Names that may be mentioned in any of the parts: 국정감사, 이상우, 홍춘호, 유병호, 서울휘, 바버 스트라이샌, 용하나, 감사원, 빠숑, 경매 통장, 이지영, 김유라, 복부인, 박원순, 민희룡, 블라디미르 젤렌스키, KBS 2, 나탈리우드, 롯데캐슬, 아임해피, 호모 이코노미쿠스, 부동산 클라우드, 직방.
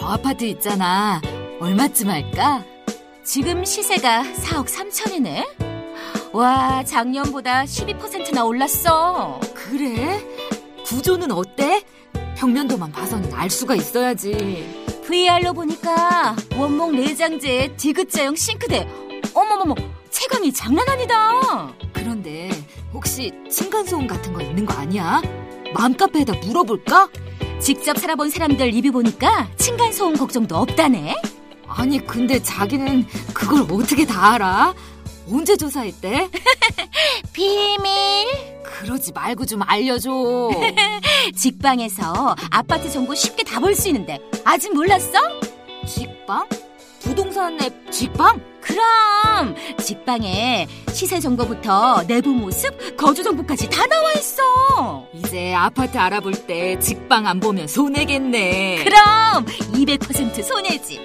저 아파트 있잖아. 얼마쯤 할까? 지금 시세가 4억 3천이네? 와, 작년보다 12%나 올랐어. 그래? 구조는 어때? 평면도만 봐서는 알 수가 있어야지. VR로 보니까 원목 내장재에 디귿자형 싱크대. 어머머머, 채광이 장난 아니다. 그런데 혹시 층간소음 같은 거 있는 거 아니야? 맘카페에다 물어볼까? 직접 살아본 사람들 리뷰 보니까 층간소음 걱정도 없다네. 아니 근데 자기는 그걸 어떻게 다 알아? 언제 조사했대? 비밀. 그러지 말고 좀 알려줘. 직방에서 아파트 정보 쉽게 다 볼 수 있는데 아직 몰랐어? 직방? 부동산 앱 직방? 그럼 직방에 시세 정보부터 내부 모습, 거주 정보까지 다 나와 있어. 이제 아파트 알아볼 때 직방 안 보면 손해겠네. 그럼 200% 손해지.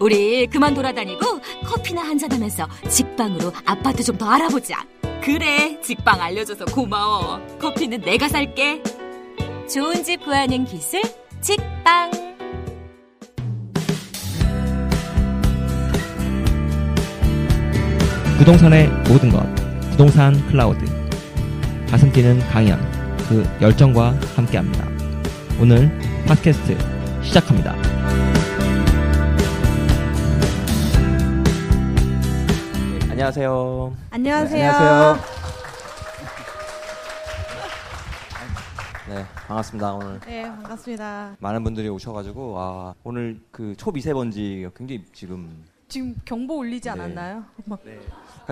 우리 그만 돌아다니고 커피나 한잔하면서 직방으로 아파트 좀 더 알아보자. 그래, 직방 알려줘서 고마워. 커피는 내가 살게. 좋은 집 구하는 기술, 직방. 부동산의 모든 것, 부동산 클라우드. 가슴 뛰는 강연, 그 열정과 함께합니다. 오늘 팟캐스트 시작합니다. 네, 안녕하세요. 안녕하세요. 네, 안녕하세요. 네, 반갑습니다. 오늘 네, 반갑습니다. 많은 분들이 오셔가지고 오늘 그 초미세먼지 굉장히 지금 경보 울리지 않았나요? 네.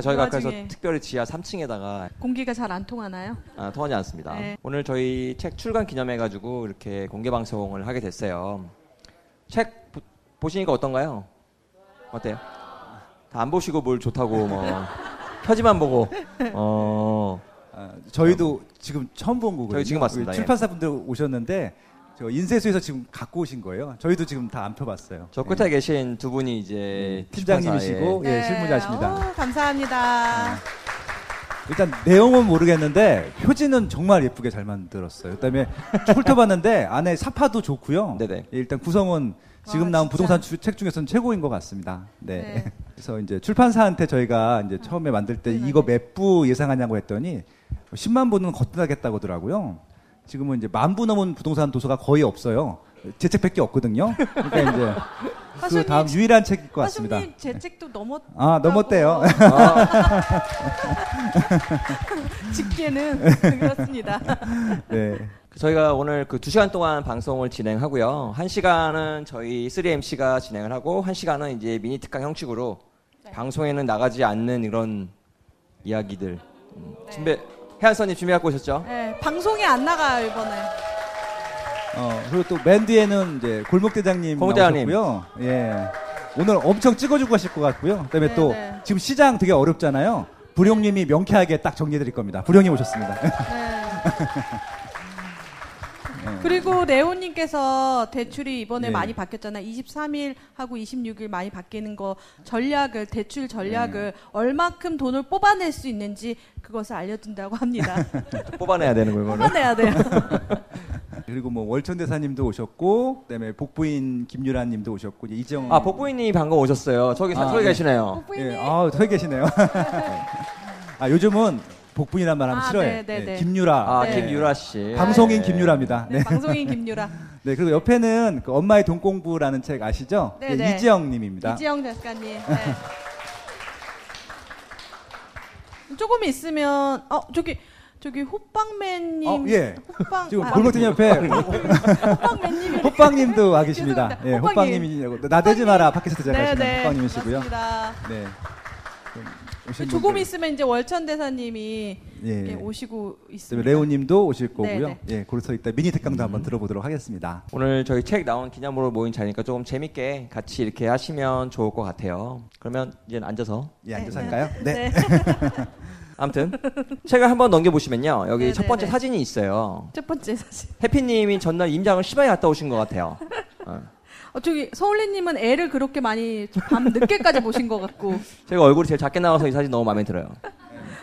저희가 아까서 특별히 지하 3층에다가 공기가 잘 안 통하나요? 통하지 않습니다. 네. 오늘 저희 책 출간 기념해가지고 이렇게 공개 방송을 하게 됐어요. 책 보시니까 어떤가요? 어때요? 다 안 보시고 뭘 좋다고 표지만 보고 저희도 지금 처음 본 거거든요. 저희 지금 왔습니다. 출판사분들 오셨는데 저 인쇄소에서 지금 갖고 오신 거예요. 저희도 지금 다 안 펴봤어요. 저 끝에 계신 두 분이 이제 팀장님이시고 네. 예, 실무자십니다. 오, 감사합니다. 일단 내용은 모르겠는데 표지는 정말 예쁘게 잘 만들었어요. 그다음에 훑어봤는데 안에 삽화도 좋고요. 네네. 일단 구성은 지금 나온 부동산 책 중에서는 최고인 것 같습니다. 네. 네. 그래서 이제 출판사한테 저희가 이제 처음에 만들 때 이거 몇 부 예상하냐고 했더니 10만 부는 거뜬하겠다고 하더라고요. 지금은 이제 10,000부 넘은 부동산 도서가 거의 없어요. 제 책밖에 없거든요. 그러니까 이제 그 다음 유일한 책일 것 같습니다. 선생님 제 책도 넘었다고. 넘었대요. 집계는 그렇습니다. 네. 저희가 오늘 그 2시간 동안 방송을 진행하고요. 1시간은 저희 3MC가 진행을 하고 1시간은 이제 미니 특강 형식으로 방송에는 나가지 않는 이런 이야기들. 혜안선님 준비 갖고 오셨죠? 네, 방송에 안 나가요 이번에. 그리고 또 맨 뒤에는 이제 골목대장님 나오셨고요. 예, 오늘 엄청 찍어주고 가실 것 같고요. 그다음에 네네. 또 지금 시장 되게 어렵잖아요. 부룡님이 명쾌하게 딱 정리해드릴 겁니다. 부룡님 오셨습니다. 네. 그리고 레오님께서 대출이 이번에 많이 바뀌었잖아요. 23일하고 26일 많이 바뀌는 거 대출 전략을 얼마큼 돈을 뽑아낼 수 있는지 그것을 알려준다고 합니다. 뽑아내야 되는 거예요. 뽑아내야 돼요. 그리고 뭐 월천대사님도 오셨고, 그다음에 복부인 김유라님도 오셨고, 이제 이재영. 복부인이 방금 오셨어요. 저기 서 계시네요. 예, 서 계시네요. 요즘은 복분이란 말 하면 싫어해. 네, 김유라. 김유라 씨. 방송인 김유라입니다. 네, 방송인 김유라. 네, 그리고 옆에는 그 엄마의 돈 공부라는 책 아시죠? 네, 이지영 님입니다. 이지영 작가님. 네. 조금 있으면 저기 호빵맨 님. 지금 골목등 옆에 호빵맨 님. 호빵 님도 와 계십니다. 예, 호빵 님이라고. 나대지 마라 팟캐스트 제작하시는 호빵 님이시고요. 네. 조금 있으면 이제 월천 대사님이 오시고 있습니다. 레오님도 오실 거고요. 예, 그래서 이따 미니 특강도 한번 들어보도록 하겠습니다. 오늘 저희 책 나온 기념으로 모인 자리니까 조금 재밌게 같이 이렇게 하시면 좋을 것 같아요. 그러면 이제 앉아서. 예, 앉아서 할까요? 네. 아무튼 책을 한번 넘겨보시면요. 여기 첫 번째 사진이 있어요. 첫 번째 사진. 해피님이 전날 임장을 심하게 갔다 오신 것 같아요. 저기 서울리님은 애를 그렇게 많이 밤 늦게까지 보신 것 같고. 제가 얼굴이 제일 작게 나와서 이 사진 너무 마음에 들어요.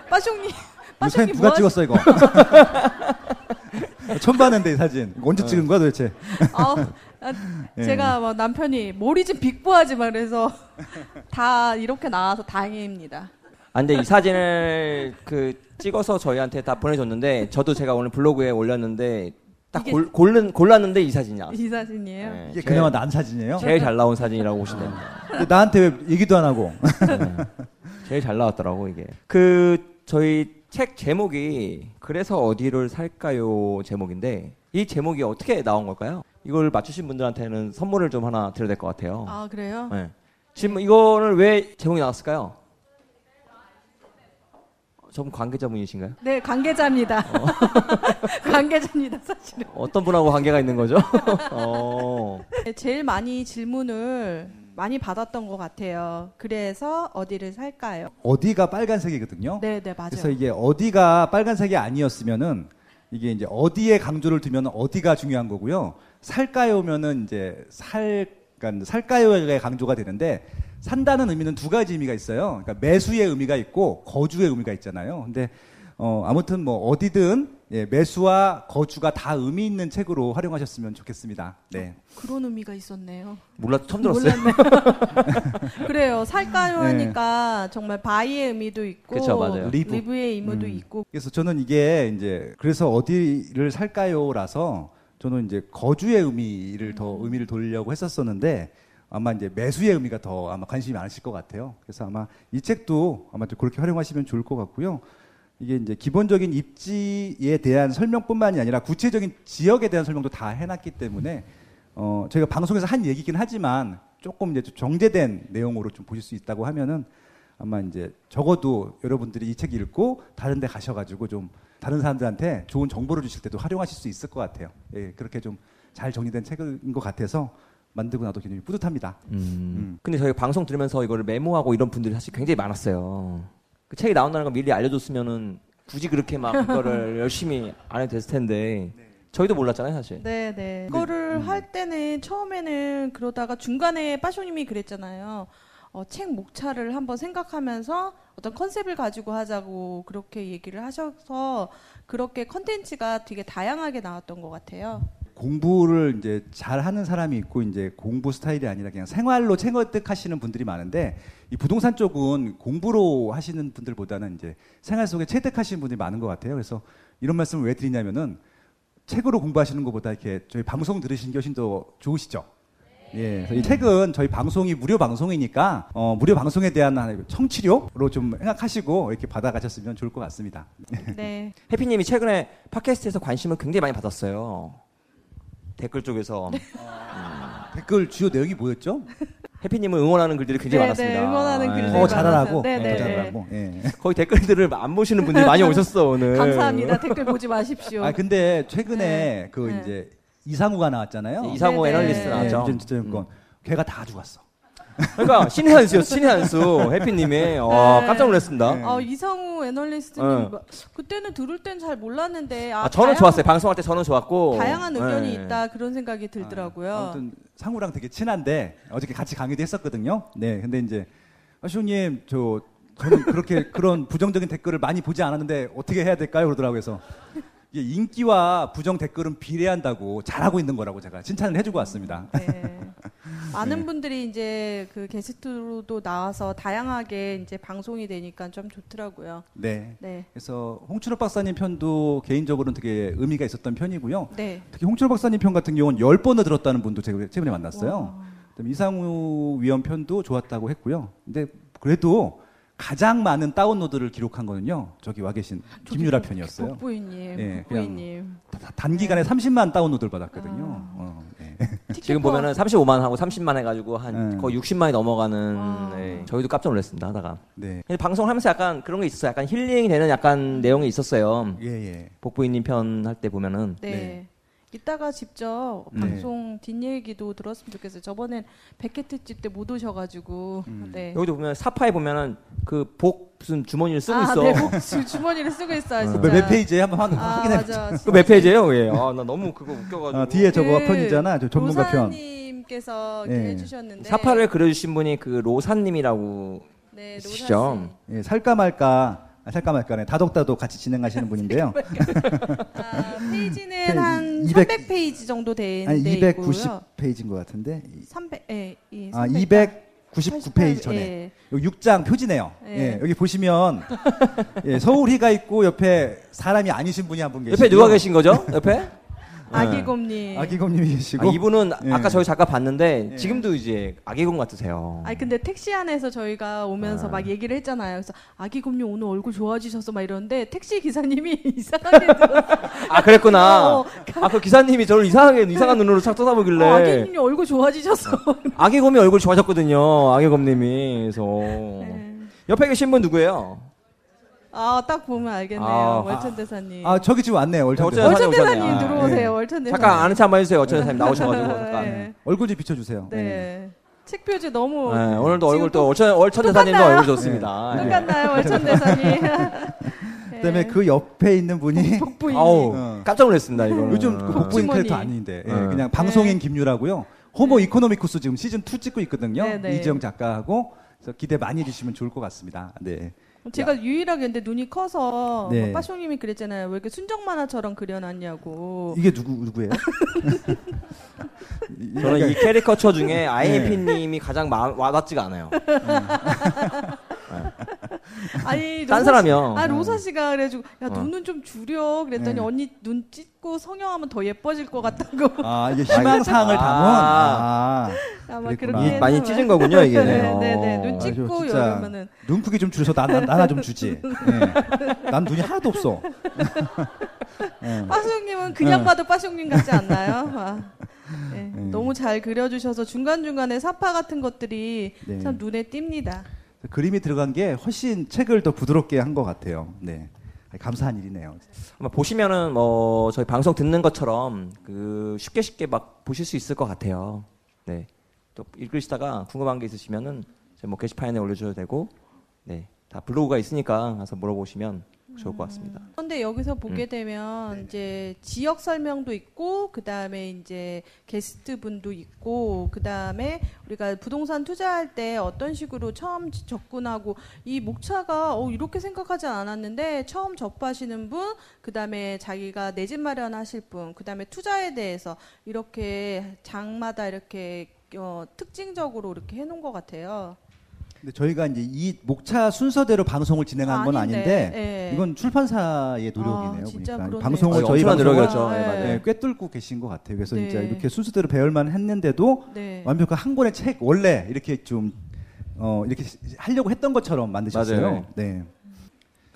빠숑님, 빠숑님 누가 찍었어 이거? 처음 봤는데 이 사진 언제 찍은 거야 도대체? 제가 막 남편이 머리 좀 빅보하지 마 그래서 다 이렇게 나와서 다행입니다. 아, 근데 이 사진을 찍어서 저희한테 다 보내줬는데 저도 제가 오늘 블로그에 올렸는데 딱 골랐는데 이 사진이야. 이 사진이에요? 네, 이게 그나마 난 사진이에요? 제일 잘 나온 사진이라고 보시면 됩니다. 근데 나한테 왜 얘기도 안 하고. 네, 제일 잘 나왔더라고 이게. 저희 책 제목이 그래서 어디를 살까요 제목인데 이 제목이 어떻게 나온 걸까요? 이걸 맞추신 분들한테는 선물을 좀 하나 드려야 될 것 같아요. 아 그래요? 네. 지금 이거를 왜 제목이 나왔을까요? 저분 관계자분이신가요? 네, 관계자입니다. 관계자입니다, 사실은. 어떤 분하고 관계가 있는 거죠? 네, 제일 많이 질문을 많이 받았던 것 같아요. 그래서 어디를 살까요? 어디가 빨간색이거든요. 네, 네, 맞아요. 그래서 이게 어디가 빨간색이 아니었으면은 이게 이제 어디에 강조를 두면 어디가 중요한 거고요. 살까요면은 이제 그러니까 살까요에 강조가 되는데. 산다는 의미는 두 가지 의미가 있어요. 그러니까 매수의 의미가 있고 거주의 의미가 있잖아요. 근데 아무튼 뭐 어디든 예, 매수와 거주가 다 의미 있는 책으로 활용하셨으면 좋겠습니다. 네. 그런 의미가 있었네요. 몰랐 처음 들었어요. 그래요. 살까요 하니까 네. 정말 바이의 의미도 있고 그쵸, 맞아요. 리브의 의미도 있고. 그래서 저는 이게 이제 그래서 어디를 살까요라서 저는 이제 거주의 의미를 더 의미를 돌리려고 했었었는데. 아마 이제 매수의 의미가 더 아마 관심이 많으실 것 같아요. 그래서 아마 이 책도 아마 좀 그렇게 활용하시면 좋을 것 같고요. 이게 이제 기본적인 입지에 대한 설명뿐만이 아니라 구체적인 지역에 대한 설명도 다 해놨기 때문에 저희가 방송에서 한 얘기긴 하지만 조금 이제 좀 정제된 내용으로 좀 보실 수 있다고 하면은 아마 이제 적어도 여러분들이 이 책 읽고 다른 데 가셔가지고 좀 다른 사람들한테 좋은 정보를 주실 때도 활용하실 수 있을 것 같아요. 예, 그렇게 좀 잘 정리된 책인 것 같아서. 만들고 나도 굉장히 뿌듯합니다. 근데 저희 방송 들으면서 이거를 메모하고 이런 분들이 사실 굉장히 많았어요. 그 책이 나온다는 걸 미리 알려줬으면은 굳이 그렇게 막 그거를 열심히 안 해도 됐을 텐데 네. 저희도 몰랐잖아요 사실. 네네. 이거를 할 때는 처음에는 그러다가 중간에 빠숑님이 그랬잖아요. 책 목차를 한번 생각하면서 어떤 컨셉을 가지고 하자고 그렇게 얘기를 하셔서 그렇게 컨텐츠가 되게 다양하게 나왔던 것 같아요. 공부를 이제 잘하는 사람이 있고 이제 공부 스타일이 아니라 그냥 생활로 채택하시는 분들이 많은데 이 부동산 쪽은 공부로 하시는 분들보다는 이제 생활 속에 채택하시는 분들이 많은 것 같아요. 그래서 이런 말씀을 왜 드리냐면은 책으로 공부하시는 것보다 이렇게 저희 방송 들으시는 게 훨씬 더 좋으시죠. 예, 이 책은 저희 방송이 무료 방송이니까 무료 방송에 대한 청취료로 좀 생각하시고 이렇게 받아가셨으면 좋을 것 같습니다. 네. 해피님이 최근에 팟캐스트에서 관심을 굉장히 많이 받았어요. 댓글 쪽에서 댓글 주요 내용이 뭐였죠? 해피님을 응원하는 글들이 굉장히 많았습니다. 응원하는 글들 잘하라고. 잘하라고. 네. 거의 댓글들을 안 보시는 분들이 많이 오셨어 오늘. 감사합니다. 댓글 보지 마십시오. 아 근데 최근에 이제 이상우가 나왔잖아요. 네, 이상우 애널리스트 나왔죠. 네. 걔가 다 죽었어. 그러니까 신의 한 수였어. 신의 한 수. 해피님이 깜짝 놀랐습니다. 네. 이상우 애널리스트님 그때는 들을 땐 잘 몰랐는데 저는 좋았어요. 방송할 때 저는 좋았고 다양한 의견이 있다 그런 생각이 들더라고요. 아무튼 상우랑 되게 친한데 어저께 같이 강의도 했었거든요. 네, 근데 이제 아쇼님 저는 그렇게 그런 부정적인 댓글을 많이 보지 않았는데 어떻게 해야 될까요? 그러더라고요. 그래서 이게 인기와 부정 댓글은 비례한다고 잘하고 있는 거라고 제가 칭찬을 해주고 왔습니다. 네. 많은 분들이 이제 그 게스트로도 나와서 다양하게 이제 방송이 되니까 좀 좋더라고요. 네. 네. 그래서 홍춘호 박사님 편도 개인적으로는 되게 의미가 있었던 편이고요. 네. 특히 홍춘호 박사님 편 같은 경우는 10번을 들었다는 분도 제가 최근에 만났어요. 그다음에 이상우 위원 편도 좋았다고 했고요. 근데 그래도 가장 많은 다운로드를 기록한 거는요. 저기 와 계신 김유라 편이었어요. 복부인님. 네, 복부인님. 단기간에 30만 다운로드를 받았거든요. 네. 지금 보면은 35만 하고 30만 해가지고 한 거의 60만이 넘어가는. 네. 저희도 깜짝 놀랐습니다. 하다가. 네. 방송하면서 약간 그런 게 있었어요. 약간 힐링이 되는 약간 내용이 있었어요. 예. 복부인님 편 할 때 보면은. 네. 네. 이따가 직접 방송 뒷얘기도 들었으면 좋겠어요. 저번엔 백혜트집 때 못 오셔가지고. 네. 여기도 보면 사파에 보면은 그 복 무슨 주머니를 쓰고 있어. 네, 복 주머니를 쓰고 있어. 진짜. 몇 페이지에 한번 확인해 보자. 그 몇 페이지예요? 예. 나 너무 그거 웃겨가지고. 뒤에 저거 편이잖아. 저 전문가 편. 로사님께서 해주셨는데. 사파를 그려주신 분이 그 로사님이라고. 네, 로사님. 예, 살까 말까. 살까 말까네. 다독다독 같이 진행하시는 분인데요. 아, 페이지는 한 300페이지 정도 되는데 290페이지인 것 같은데. 300, 예, 예, 300. 99페이지 전에. 예. 여기 6장 표지네요. 예. 예, 여기 보시면 예, 서울휘가 있고 옆에 사람이 아니신 분이 한 분 계시고. 옆에 누가 계신 거죠? 옆에? 아기곰님. 아기곰님이 계시고. 아, 이분은 예. 아까 저희 잠깐 봤는데 예. 지금도 이제 아기곰 같으세요. 아니 근데 택시 안에서 저희가 오면서 막 얘기를 했잖아요. 그래서 아기곰님 오늘 얼굴 좋아지셔서 막 이러는데 택시 기사님이 이상하게 들었어요. 아 그랬구나. 아 그 기사님이 저를 이상한 눈으로 착 쳐다보길래. 아기곰님 얼굴 좋아지셨어. 아기곰이 얼굴 좋아졌거든요. 아기곰님이. 그래서 네. 옆에 계신 분 누구예요? 아, 딱 보면 알겠네요. 월천 대사님. 아, 저기 지금 왔네요. 월천 대사님 들어오세요. 아, 월천 대사님. 잠깐 아는 체 한번 해주세요. 월천 대사님 나오셔가지고. 잠깐. 네. 얼굴 좀 비춰주세요. 네. 네. 책 표지 너무. 네, 오늘도 얼굴 또 월천 대사님도 얼굴 좋습니다. 네. 똑같나요, 월천 대사님? 그다음에 그 옆에 있는 분이 복부인. 아우, 깜짝 놀랐습니다. 이거는. 요즘 그 복부인 캐릭터 아닌데 네. 그냥 방송인 김유라고요. 호모 이코노미쿠스 지금 시즌 2 찍고 있거든요. 네, 네. 이지영 작가하고. 그래서 기대 많이 해주시면 좋을 것 같습니다. 네. 제가 유일하게 근데 눈이 커서 네. 빠숑님이 그랬잖아요. 왜 이렇게 순정 만화처럼 그려놨냐고. 이게 누구예요? 저는 이 캐리커처 중에 아임해피님이 네. 가장 와닿지가 않아요. 아니 딴 사람이요. 아 로사 씨가 그래가지고 야 눈은 좀 줄여 그랬더니 네. 언니 눈 찢고 성형하면 더 예뻐질 것 같다고. 아 이게 희망 사항을 담은. 아마 그렇게 많이 찢은 거군요 이게. 네네 네. 눈 찢고 이러면은 눈 크기 좀 줄여서 나나 좀 주지. 네. 난 눈이 하나도 없어. 네. 빠숑님은 그냥 봐도 빠숑님 같지 않나요? 네. 너무 잘 그려주셔서 중간중간에 사파 같은 것들이 네. 참 눈에 띕니다. 그림이 들어간 게 훨씬 책을 더 부드럽게 한 것 같아요. 네, 감사한 일이네요. 아마 보시면은 뭐 저희 방송 듣는 것처럼 그 쉽게 막 보실 수 있을 것 같아요. 네, 또 읽으시다가 궁금한 게 있으시면은 뭐 게시판에 올려주셔도 되고, 네, 다 블로그가 있으니까 가서 물어보시면 좋을 것 같습니다. 그런데 여기서 보게 되면 네. 이제 지역 설명도 있고 그 다음에 이제 게스트분도 있고 그 다음에 우리가 부동산 투자할 때 어떤 식으로 처음 접근하고 이 목차가 이렇게 생각하지 않았는데 처음 접하시는 분, 그 다음에 자기가 내 집 마련하실 분, 그 다음에 투자에 대해서 이렇게 장마다 이렇게 특징적으로 이렇게 해놓은 것 같아요. 근데 저희가 이제 이 목차 순서대로 방송을 진행한 건 아닌데 네. 이건 출판사의 노력이네요. 그러니까 방송을 저희가 노력했죠. 네, 꿰뚫고 계신 것 같아요. 그래서 네. 진짜 이렇게 순서대로 배열만 했는데도 네. 완벽한 한 권의 책 원래 이렇게 좀 이렇게 하려고 했던 것처럼 만드셨어요. 맞아요. 네.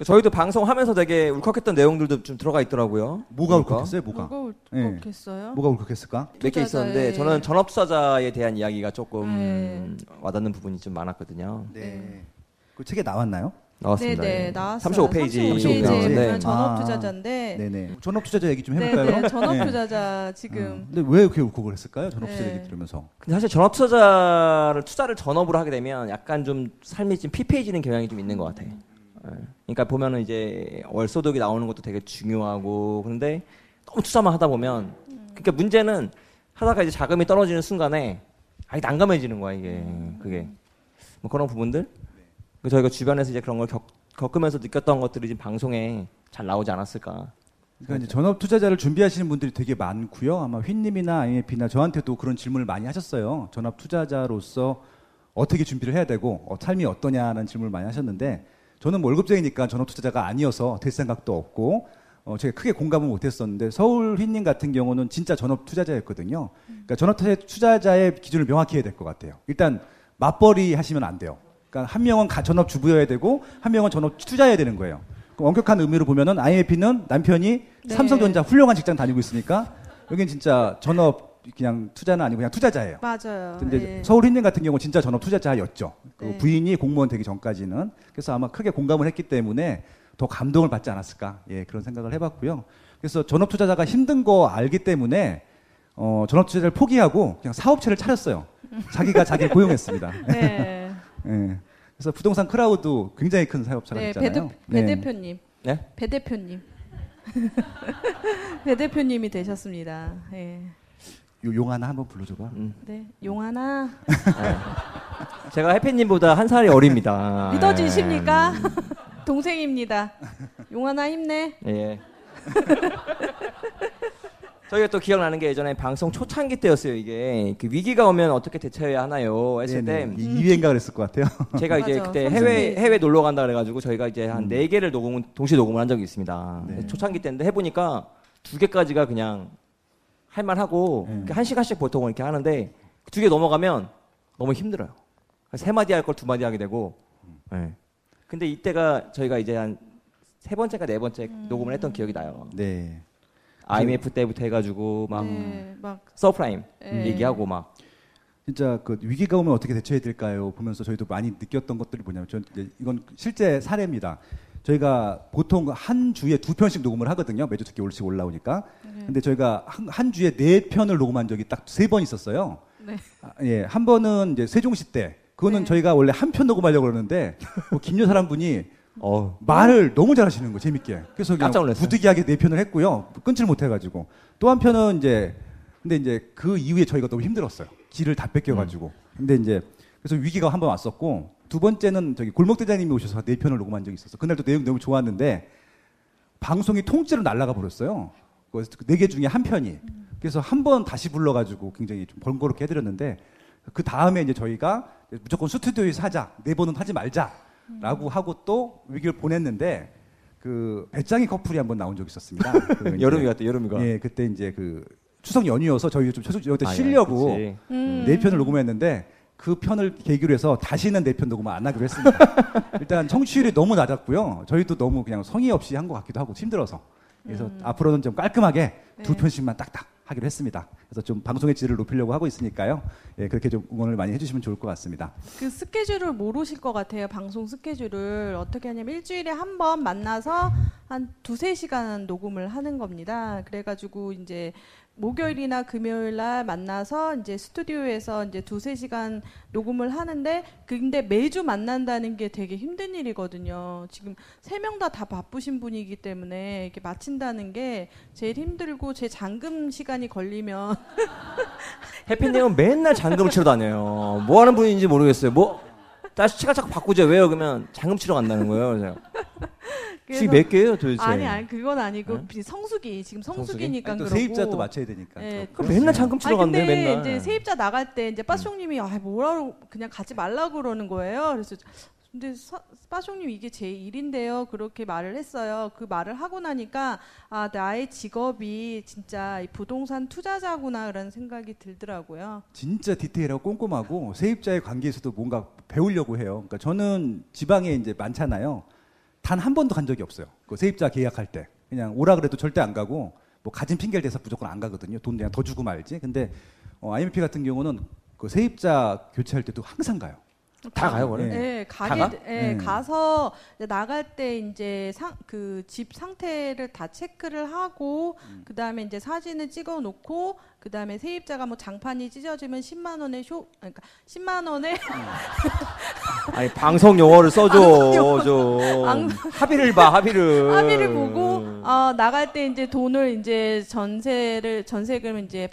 저희도 방송하면서 되게 울컥했던 내용들도 좀 들어가 있더라고요. 뭐가 울컥했어요? 뭐가 울컥했을까? 몇 개 있었는데 예. 저는 전업투자자에 대한 이야기가 조금 와닿는 부분이 좀 많았거든요. 네. 그 책에 나왔나요? 나왔습니다. 네네, 예. 나왔어요. 35페이지. 네. 전업투자자인데. 네네. 전업투자자 얘기 좀 해볼까요? 네네, 전업투자자 지금. 근데 왜 이렇게 울컥을 했을까요? 전업투자자 얘기 들으면서. 근데 사실 전업투자를 전업으로 하게 되면 약간 좀 삶이 좀 피폐해지는 경향이 좀 있는 것 같아. 그러니까 보면은 이제 월소득이 나오는 것도 되게 중요하고 그런데 너무 투자만 하다 보면 그러니까 문제는 하다가 이제 자금이 떨어지는 순간에 아예 난감해지는 거야 이게 그게 뭐 그런 부분들 저희가 주변에서 이제 그런 걸 겪으면서 느꼈던 것들이 지금 방송에 잘 나오지 않았을까. 그러니까 이제 전업 투자자를 준비하시는 분들이 되게 많고요. 아마 휘님이나 아임해피나 저한테도 그런 질문을 많이 하셨어요. 전업 투자자로서 어떻게 준비를 해야 되고 삶이 어떠냐는 질문을 많이 하셨는데. 저는 월급쟁이니까 전업투자자가 아니어서 될 생각도 없고 제가 크게 공감은 못했었는데 서울휘님 같은 경우는 진짜 전업투자자였거든요. 그러니까 전업투자자의 기준을 명확히 해야 될 것 같아요. 일단 맞벌이 하시면 안 돼요. 그러니까 한 명은 전업주부여야 되고 한 명은 전업투자해야 되는 거예요. 그럼 엄격한 의미로 보면은 IMF는 남편이 네. 삼성전자 훌륭한 직장 다니고 있으니까 여긴 진짜 전업 그냥 투자는 아니고 그냥 투자자예요. 맞아요. 근데 예. 서울휘님 같은 경우 진짜 전업 투자자였죠. 네. 그 부인이 공무원 되기 전까지는. 그래서 아마 크게 공감을 했기 때문에 더 감동을 받지 않았을까. 예, 그런 생각을 해봤고요. 그래서 전업 투자자가 힘든 거 알기 때문에 전업 투자자를 포기하고 그냥 사업체를 차렸어요. 자기가 자기를 고용했습니다. 네. 예. 그래서 부동산 클라우드 굉장히 큰 사업체가 됐잖아요. 배 대표님. 네. 배 대표님. 배 대표님이 되셨습니다. 예. 용하나 한번 불러줘봐. 네, 용하나. 제가 해피님보다 1살이 어립니다. 믿어지십니까? 동생입니다. 용환아 힘내. 예. 저희가 또 기억나는 게 예전에 방송 초창기 때였어요. 이게 그 위기가 오면 어떻게 대처해야 하나요 했을 네네. 때 2회인가 그랬을 것 같아요. 제가 이제 맞아, 그때 해외 놀러 간다 그래가지고 저희가 이제 한 4개를 동시에 녹음을 한 적이 있습니다. 네. 초창기 때인데 해보니까 2개까지가 그냥 할만하고 네. 1시간씩 보통 이렇게 하는데 2개 넘어가면 너무 힘들어요. 그래서 3마디 할 걸 2마디 하게 되고 네. 근데 이때가 저희가 이제 한 3번째가 4번째 녹음을 했던 기억이 나요. 네. IMF 때부터 해가지고 막, 네, 막 서프라임 네. 얘기하고 막 진짜 그 위기가 오면 어떻게 대처해야 될까요? 보면서 저희도 많이 느꼈던 것들이 뭐냐면 이건 실제 사례입니다. 저희가 보통 한 주에 2편씩 녹음을 하거든요. 매주 2개씩 올라오니까. 네. 근데 저희가 한 주에 4편을 녹음한 적이 딱 3번 있었어요. 네. 아, 예, 한 번은 이제 세종시 때 그거는 네. 저희가 원래 1편 녹음하려고 그러는데 뭐 김여사란 분이 말을 너무 잘하시는 거예요. 재밌게. 그래서 그냥 부득이하게 4편을 했고요. 끊지를 못해가지고 또 한편은 이제 근데 이제 그 이후에 저희가 너무 힘들었어요. 길을 다 뺏겨가지고 근데 이제 그래서 위기가 한번 왔었고 2번째는 저기 골목 대장님이 오셔서 4편을 녹음한 적이 있었어. 그날도 내용 너무 좋았는데 방송이 통째로 날아가 버렸어요. 그래서 4개 중에 1편이 그래서 한번 다시 불러가지고 굉장히 좀 번거롭게 해드렸는데 그 다음에 이제 저희가 무조건 스튜디오에서 하자 4번은 하지 말자. 라고 하고 또 위기를 보냈는데 그 배짱이 커플이 한번 나온 적이 있었습니다. 여름이 같다 여름이가. 예, 그때 이제 그 추석 연휴여서 저희 좀 여태 쉬려고 4편을 녹음했는데 그 편을 계기로 해서 다시는 4편 녹음을 안 하기로 했습니다. 일단 청취율이 너무 낮았고요. 저희도 너무 그냥 성의 없이 한 것 같기도 하고 힘들어서 그래서 앞으로는 좀 깔끔하게 네. 2편씩만 딱딱 하기로 했습니다. 그래서 좀 방송의 질을 높이려고 하고 있으니까요. 예, 그렇게 좀 응원을 많이 해주시면 좋을 것 같습니다. 그 스케줄을 모르실 것 같아요. 방송 스케줄을 어떻게 하냐면 일주일에 한 번 만나서 한 2~3시간 녹음을 하는 겁니다. 그래가지고 이제 목요일이나 금요일날 만나서 이제 스튜디오에서 이제 2~3시간 녹음을 하는데 근데 매주 만난다는 게 되게 힘든 일이거든요. 지금 3명 다 바쁘신 분이기 때문에 이렇게 마친다는 게 제일 힘들고 제 잠금 시간이 걸리면 해피님은 맨날 잔금을 치러 다녀요. 뭐 하는 분인지 모르겠어요. 뭐 다시 시간 자꾸 바꾸죠. 왜요? 그러면 잔금 치러 간다는 거예요. 지금 몇 개예요, 도대체? 아니 그건 아니고 네? 성수기 지금 성수기니까 그러고 세입자 또 맞춰야 되니까. 네, 그럼 맨날 잔금 치러 간대 맨날. 이제 세입자 나갈 때 이제 빠숑님이 뭐라고 그냥 가지 말라고 그러는 거예요. 그래서 근데 빠숑님 이게 제 일인데요. 그렇게 말을 했어요. 그 말을 하고 나니까 아 나의 직업이 진짜 이 부동산 투자자구나 라는 생각이 들더라고요. 진짜 디테일하고 꼼꼼하고 세입자의 관계에서도 뭔가 배우려고 해요. 그러니까 저는 지방에 이제 많잖아요. 단 한 번도 간 적이 없어요. 그 세입자 계약할 때 그냥 오라 그래도 절대 안 가고 뭐 가진 핑계를 대서 무조건 안 가거든요. 돈 그냥 더 주고 말지. 근데 아임해피 같은 경우는 그 세입자 교체할 때도 항상 가요. 다 가요, 원래. 네, 가서 나갈 때 이제 그 집 상태를 다 체크를 하고 그 다음에 이제 사진을 찍어 놓고 그 다음에 세입자가 뭐 장판이 찢어지면 10만원에 그러니까 10만원에 아니 방송 용어를 써줘. 합의를 봐, 합의를 보고 나갈 때 이제 돈을 이제 전세금을 이제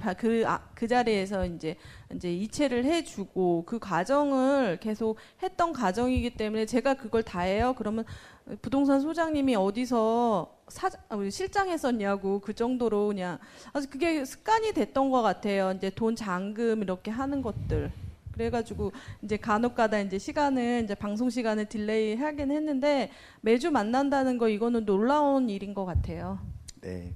그 자리에서 이제 이체를 해주고 그 과정을 계속 했던 과정이기 때문에 제가 그걸 다 해요. 그러면 부동산 소장님이 어디서 실장했었냐고 그 정도로 그냥 아주 그게 습관이 됐던 것 같아요. 이제 돈 잔금 이렇게 하는 것들. 그래가지고 이제 간혹가다 이제 시간을 이제 방송 시간을 딜레이 하긴 했는데 매주 만난다는 거 이거는 놀라운 일인 것 같아요. 네.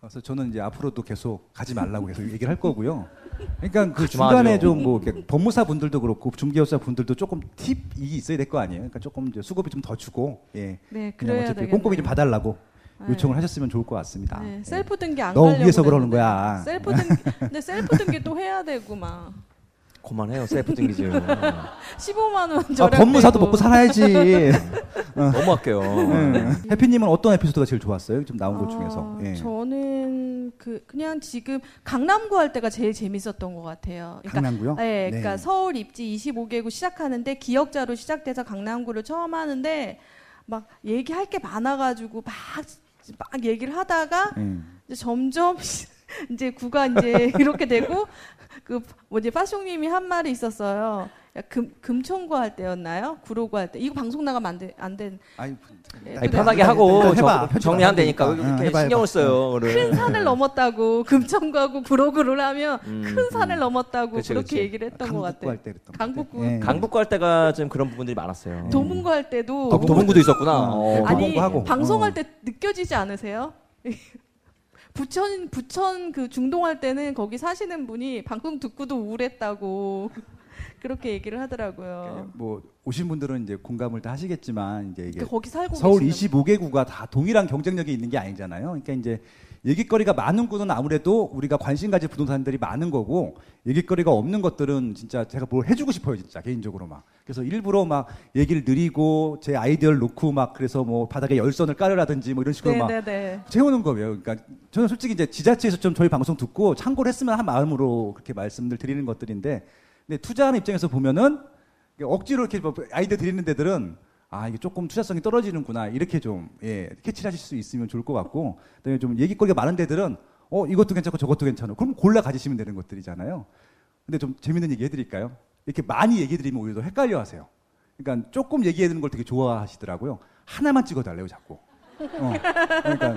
그래서 저는 이제 앞으로도 계속 가지 말라고 계속 얘기를 할 거고요. 그러니까 그 중간에 좀 뭐 법무사 분들도 그렇고 중개업사 분들도 조금 팁이 있어야 될 거 아니에요. 그러니까 조금 이제 수급이 좀 더 주고 예. 네, 그냥 어차피 꼼꼼히 좀 봐달라고. 요청을 하셨으면 좋을 것 같습니다. 네, 셀프 등기 안 가려고. 너 위에서 그러는 거야. 근데 셀프 등기 또 해야 되고 막. 그만해요 셀프 등기지. 15만원 절약. 법무사도 먹고 살아야지. 너무 아껴요. 해피님은 어떤 에피소드가 제일 좋았어요? 좀 나온 것 중에서. 예. 저는 그냥 지금 강남구 할 때가 제일 재밌었던 것 같아요. 그러니까, 강남구요? 네, 그러니까 서울 입지 25개구 시작하는데 기역자로 시작돼서 강남구를 처음 하는데 막 얘기할 게 많아가지고 막 얘기를 하다가 이제 점점 이제 구가 이제 이렇게 되고 그 뭐지 빠숑님이 한 말이 있었어요. 금천구할 때였나요? 구로구할 때. 이거 방송 나가면 안된 편하게 하고 정리하면 되니까 신경을 써요. 큰 산을 넘었다고 금천구하고 구로구를 하면 큰 산을 넘었다고 그렇게 얘기를 했던 것 같아요. 강북구 할 때가 좀 그런 부분들이 많았어요. 도문구 할 때도. 도문구도 있었구나. 아니 방송할 때 느껴지지 않으세요? 부천 그 중동할 때는 거기 사시는 분이 방송 듣고도 우울했다고 그렇게 얘기를 하더라고요. 뭐 오신 분들은 이제 공감을 다 하시겠지만 이제 이게 거기 살고 서울 25개구가 다 동일한 경쟁력이 있는 게 아니잖아요. 그러니까 이제 얘기거리가 많은 곳은 아무래도 우리가 관심 가질 부동산들이 많은 거고 얘기거리가 없는 것들은 진짜 제가 뭘 해주고 싶어요, 진짜 개인적으로 막. 그래서 일부러 막 얘기를 느리고 제 아이디어를 놓고 막 그래서 뭐 바닥에 열선을 깔으라든지 뭐 이런 식으로 네네네. 막 채우는 거예요. 그러니까 저는 솔직히 이제 지자체에서 좀 저희 방송 듣고 참고를 했으면 한 마음으로 그렇게 말씀을 드리는 것들인데. 근데 투자하는 입장에서 보면은 억지로 이렇게 아이디어 드리는 데들은 아, 이게 조금 투자성이 떨어지는구나. 이렇게 좀, 예, 캐치를 하실 수 있으면 좋을 것 같고, 그 다음에 좀 얘기거리가 많은 데들은, 이것도 괜찮고 저것도 괜찮아. 그럼 골라 가지시면 되는 것들이잖아요. 근데 좀 재밌는 얘기 해드릴까요? 이렇게 많이 얘기 드리면 오히려 더 헷갈려 하세요. 그러니까 조금 얘기하는 걸 되게 좋아하시더라고요. 하나만 찍어달래요, 자꾸. 그러니까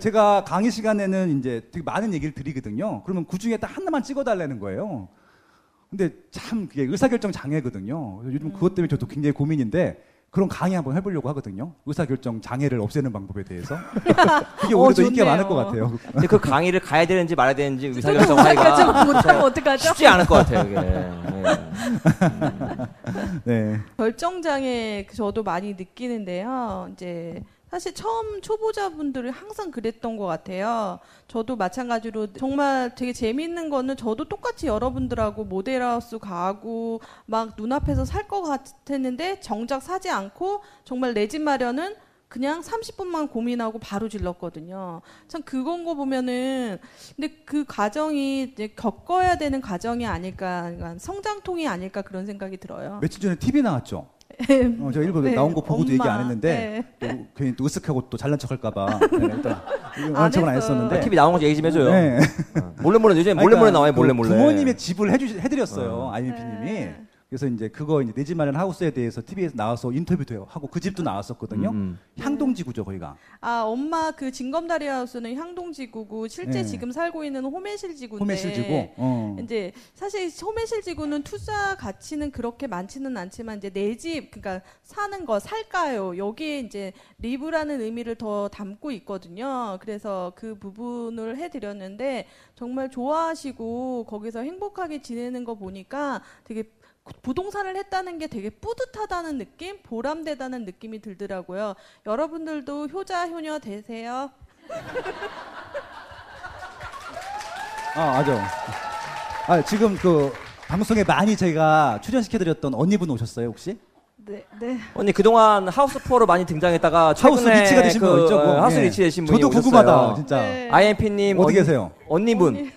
제가 강의 시간에는 이제 되게 많은 얘기를 드리거든요. 그러면 그 중에 딱 하나만 찍어달라는 거예요. 근데 참 그게 의사결정 장애거든요. 요즘 그것 때문에 저도 굉장히 고민인데, 그런 강의 한번 해보려고 하거든요. 의사결정 장애를 없애는 방법에 대해서. 그게 오히려 더 인기가 많을 것 같아요. 근데 그 강의를 가야 되는지 말아야 되는지 의사결정 하기가 못하면 어떡하죠? 쉽지 않을 것 같아요. 이게. 네. 결정 장애 저도 많이 느끼는데요. 이제 사실 처음 초보자분들은 항상 그랬던 것 같아요. 저도 마찬가지로 정말 되게 재미있는 거는 저도 똑같이 여러분들하고 모델하우스 가고 막 눈앞에서 살 것 같았는데 정작 사지 않고 정말 내 집 마련은 그냥 30분만 고민하고 바로 질렀거든요. 참 그건 거 보면은 근데 그 과정이 이제 겪어야 되는 과정이 아닐까, 그러니까 성장통이 아닐까 그런 생각이 들어요. 며칠 전에 TV 나왔죠? 제가 일부러 네, 나온 거 보고도 엄마. 얘기 안 했는데 또 괜히 또 으쓱하고 또 잘난 척할까봐 엄청은 안 했었는데 TV 나온 거 얘기 좀 해줘요. 네. 몰래 요즘 몰래 나와요. 몰래 부모님의 집을 해드렸어요. 아임해피님이. 네. 그래서 이제 그거 이제 내 집 마련 하우스에 대해서 TV에서 나와서 인터뷰도 하고 그 집도 나왔었거든요. 향동지구죠, 거기가. 아, 엄마 그 진검다리 하우스는 향동지구고 실제 네. 지금 살고 있는 호매실지구인데. 호매실지구. 이제 사실 호매실지구는 투자 가치는 그렇게 많지는 않지만 이제 내 집 그러니까 사는 거 살까요? 여기에 이제 리브라는 의미를 더 담고 있거든요. 그래서 그 부분을 해드렸는데 정말 좋아하시고 거기서 행복하게 지내는 거 보니까 되게 부동산을 했다는 게 되게 뿌듯하다는 느낌, 보람되다는 느낌이 들더라고요. 여러분들도 효자, 효녀 되세요. 맞아. 지금 그 방송에 많이 제가 출연시켜드렸던 언니분 오셨어요, 혹시? 네. 언니 그동안 하우스푸어로 많이 등장했다가 하우스 리치가 되신 분 있죠? 하우스 리치 되신 분이 오셨어요. 저도 궁금하다, 진짜. 네. 아임해피님 어디 계세요? 언니분.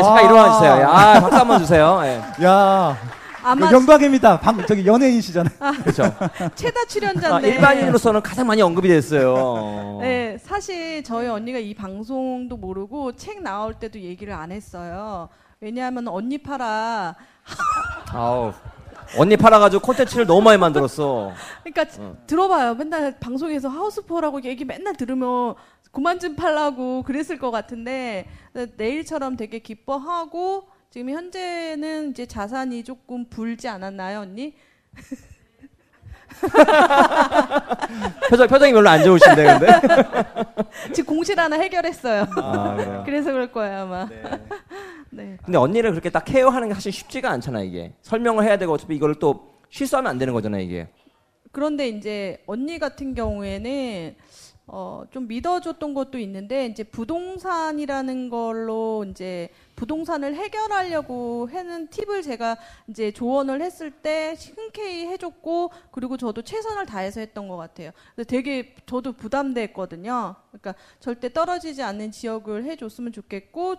잠깐 일어나 주세요. 박수 한번 주세요. 예. 야, 영광입니다. 저기 연예인이시잖아요. 그렇죠. 최다 출연자인데. 일반인으로서는 가장 많이 언급이 됐어요. 네, 사실 저희 언니가 이 방송도 모르고 책 나올 때도 얘기를 안 했어요. 왜냐하면 언니 팔아. 아우. 언니 팔아가지고 콘텐츠를 너무 많이 만들었어. 그러니까 들어봐요. 맨날 방송에서 하우스포라고 얘기 맨날 들으면 그만 좀 팔라고 그랬을 것 같은데 내일처럼 되게 기뻐하고 지금 현재는 이제 자산이 조금 불지 않았나요, 언니? 표정이 별로 안 좋으신데 근데 지금 공실 하나 해결했어요. 그래서 그럴 거예요 아마. 네. 네. 근데 언니를 그렇게 딱 케어하는 게 사실 쉽지가 않잖아 이게. 설명을 해야 되고 어차피 이걸 또 실수하면 안 되는 거잖아요 이게. 그런데 이제 언니 같은 경우에는 좀 믿어줬던 것도 있는데 이제 부동산이라는 걸로 이제 부동산을 해결하려고 하는 팁을 제가 이제 조언을 했을 때 흔쾌히 해줬고 그리고 저도 최선을 다해서 했던 것 같아요. 근데 되게 저도 부담됐거든요. 그러니까 절대 떨어지지 않는 지역을 해줬으면 좋겠고